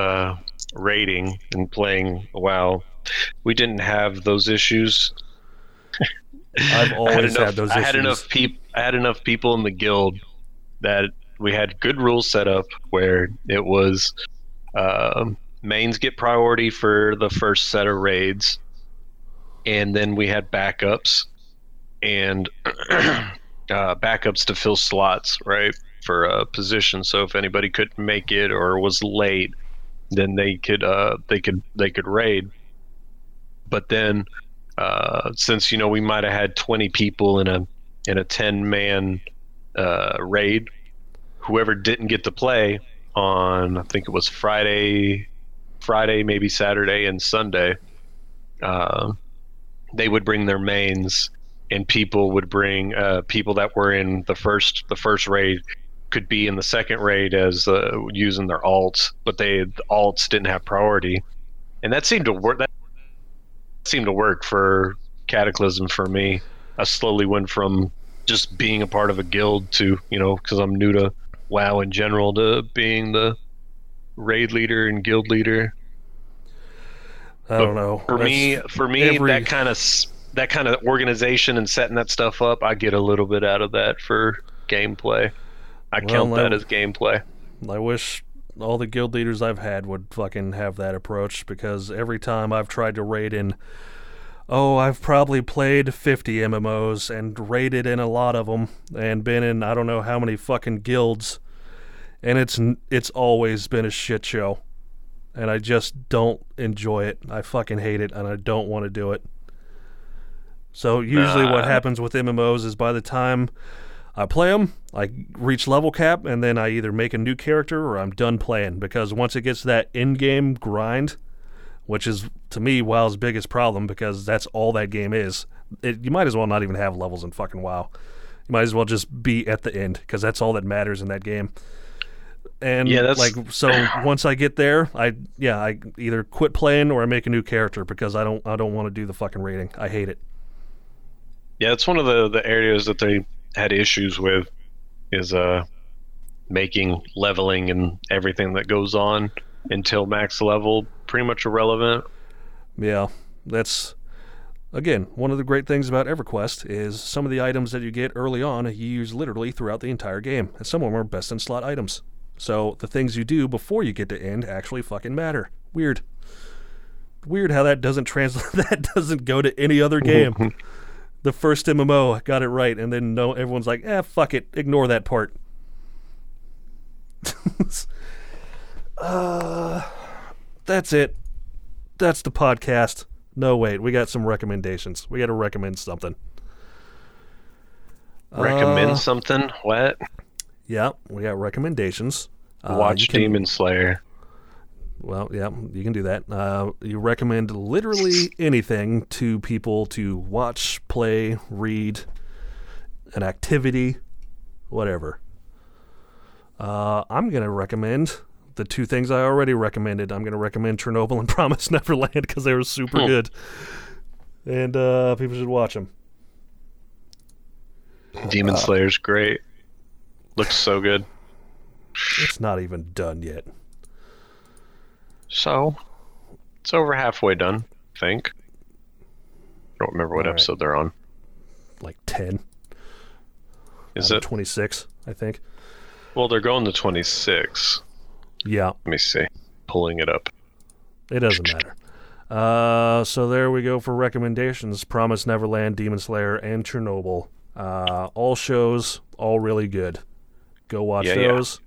raiding and playing WoW, we didn't have those issues. I've always had those issues. I had enough people in the guild that we had good rules set up where it was mains get priority for the first set of raids, and then we had backups and backups to fill slots, right, for a position. So if anybody couldn't make it or was late, then they could raid. But then, since we might have had 20 people in a 10-man raid, whoever didn't get to play on, I think it was Friday, maybe Saturday and Sunday, they would bring their mains, and people would bring people that were in the first raid could be in the second raid as using their alts, but the alts didn't have priority, and that seemed to work. Seemed to work for Cataclysm for me. I slowly went from just being a part of a guild to, because I'm new to WoW in general, to being the raid leader and guild leader. I don't know. For me, that kind of organization and setting that stuff up, I get a little bit out of that for gameplay. I count that as gameplay. I wish all the guild leaders I've had would fucking have that approach, because every time I've tried to raid in, I've probably played 50 MMOs and raided in a lot of them and been in I don't know how many fucking guilds, and it's always been a shit show, and I just don't enjoy it. I fucking hate it, and I don't want to do it. So usually what happens with MMOs is by the time I play them, I reach level cap, and then I either make a new character or I'm done playing, because once it gets to that in-game grind, which is, to me, WoW's biggest problem, because that's all that game is. You might as well not even have levels in fucking WoW. You might as well just be at the end, because that's all that matters in that game. And yeah, so once I get there, I either quit playing or I make a new character, because I don't want to do the fucking raiding. I hate it. Yeah, it's one of the areas that they had issues with is making leveling and everything that goes on until max level pretty much irrelevant. Yeah, that's again one of the great things about EverQuest is some of the items that you get early on you use literally throughout the entire game, and some of them are best in slot items, so the things you do before you get to end actually fucking matter. Weird how that doesn't translate, that doesn't go to any other game. The first MMO got it right, and then no, everyone's like, fuck it, ignore that part. That's it. That's the podcast. No, wait, we got some recommendations. We got to recommend something. Recommend something? What? Yeah, we got recommendations. Demon Slayer. Well, yeah, you can do that. You recommend literally anything to people to watch, play, read, an activity, whatever. I'm going to recommend the two things I already recommended. I'm going to recommend Chernobyl and Promised Neverland because they were super good. And people should watch them. Demon Slayer's great. Looks so good. It's not even done yet. So, it's over halfway done, I think. I don't remember what episode they're on. Like 10. Is it? 26, I think. Well, they're going to 26. Yeah. Let me see. Pulling it up. It doesn't matter. So there we go for recommendations. Promised Neverland, Demon Slayer, and Chernobyl. All shows, all really good. Go watch those. Yeah.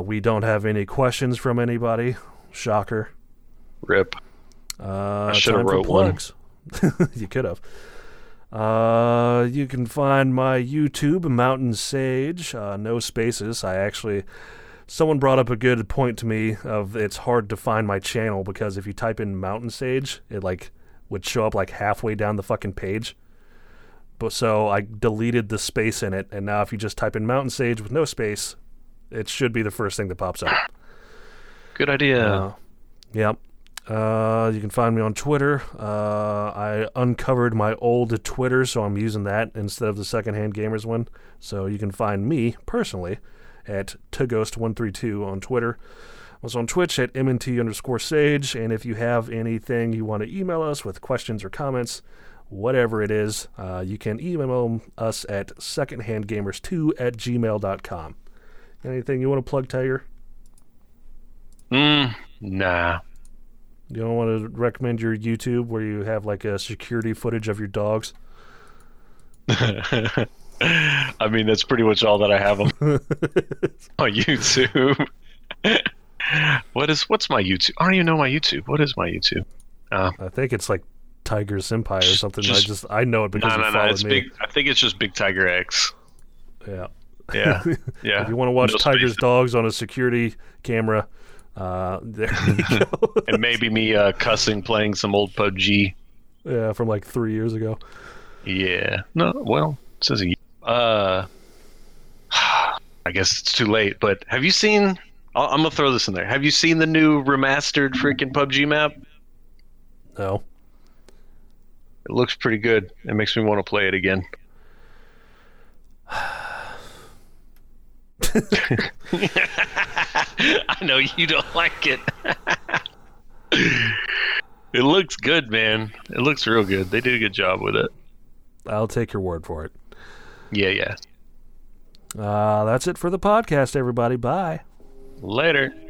We don't have any questions from anybody. Shocker. Rip. I should have wrote one. You could have. You can find my YouTube, Mountain Sage. No spaces. Someone brought up a good point to me of it's hard to find my channel because if you type in Mountain Sage, it would show up halfway down the fucking page. But so I deleted the space in it, and now if you just type in Mountain Sage with no space, it should be the first thing that pops up. Good idea. Yep. You can find me on Twitter. I uncovered my old Twitter, so I'm using that instead of the Secondhand Gamers one. So you can find me personally at toghost132 on Twitter. I'm also on Twitch at mnt_sage. And if you have anything you want to email us with, questions or comments, whatever it is, you can email us at secondhandgamers2@gmail.com. Anything you want to plug, Tiger? Nah. You don't want to recommend your YouTube where you have a security footage of your dogs? I mean, that's pretty much all that I have on YouTube. What's my YouTube? I don't even know my YouTube. What is my YouTube? I think it's Tiger Senpai or something. I know it because it followed me. Big, I think it's just Big Tiger X. Yeah. Yeah, yeah. If you want to watch Tiger's dogs on a security camera, there you go. And maybe me cussing, playing some old PUBG. Yeah, from 3 years ago. Yeah. No, well, it says I guess it's too late, but have you seen... I'm going to throw this in there. Have you seen the new remastered freaking PUBG map? No. It looks pretty good. It makes me want to play it again. I know you don't like it. It looks good, man. It looks real good. They did a good job with it. I'll take your word for it. Yeah. That's it for the podcast, everybody. Bye. Later.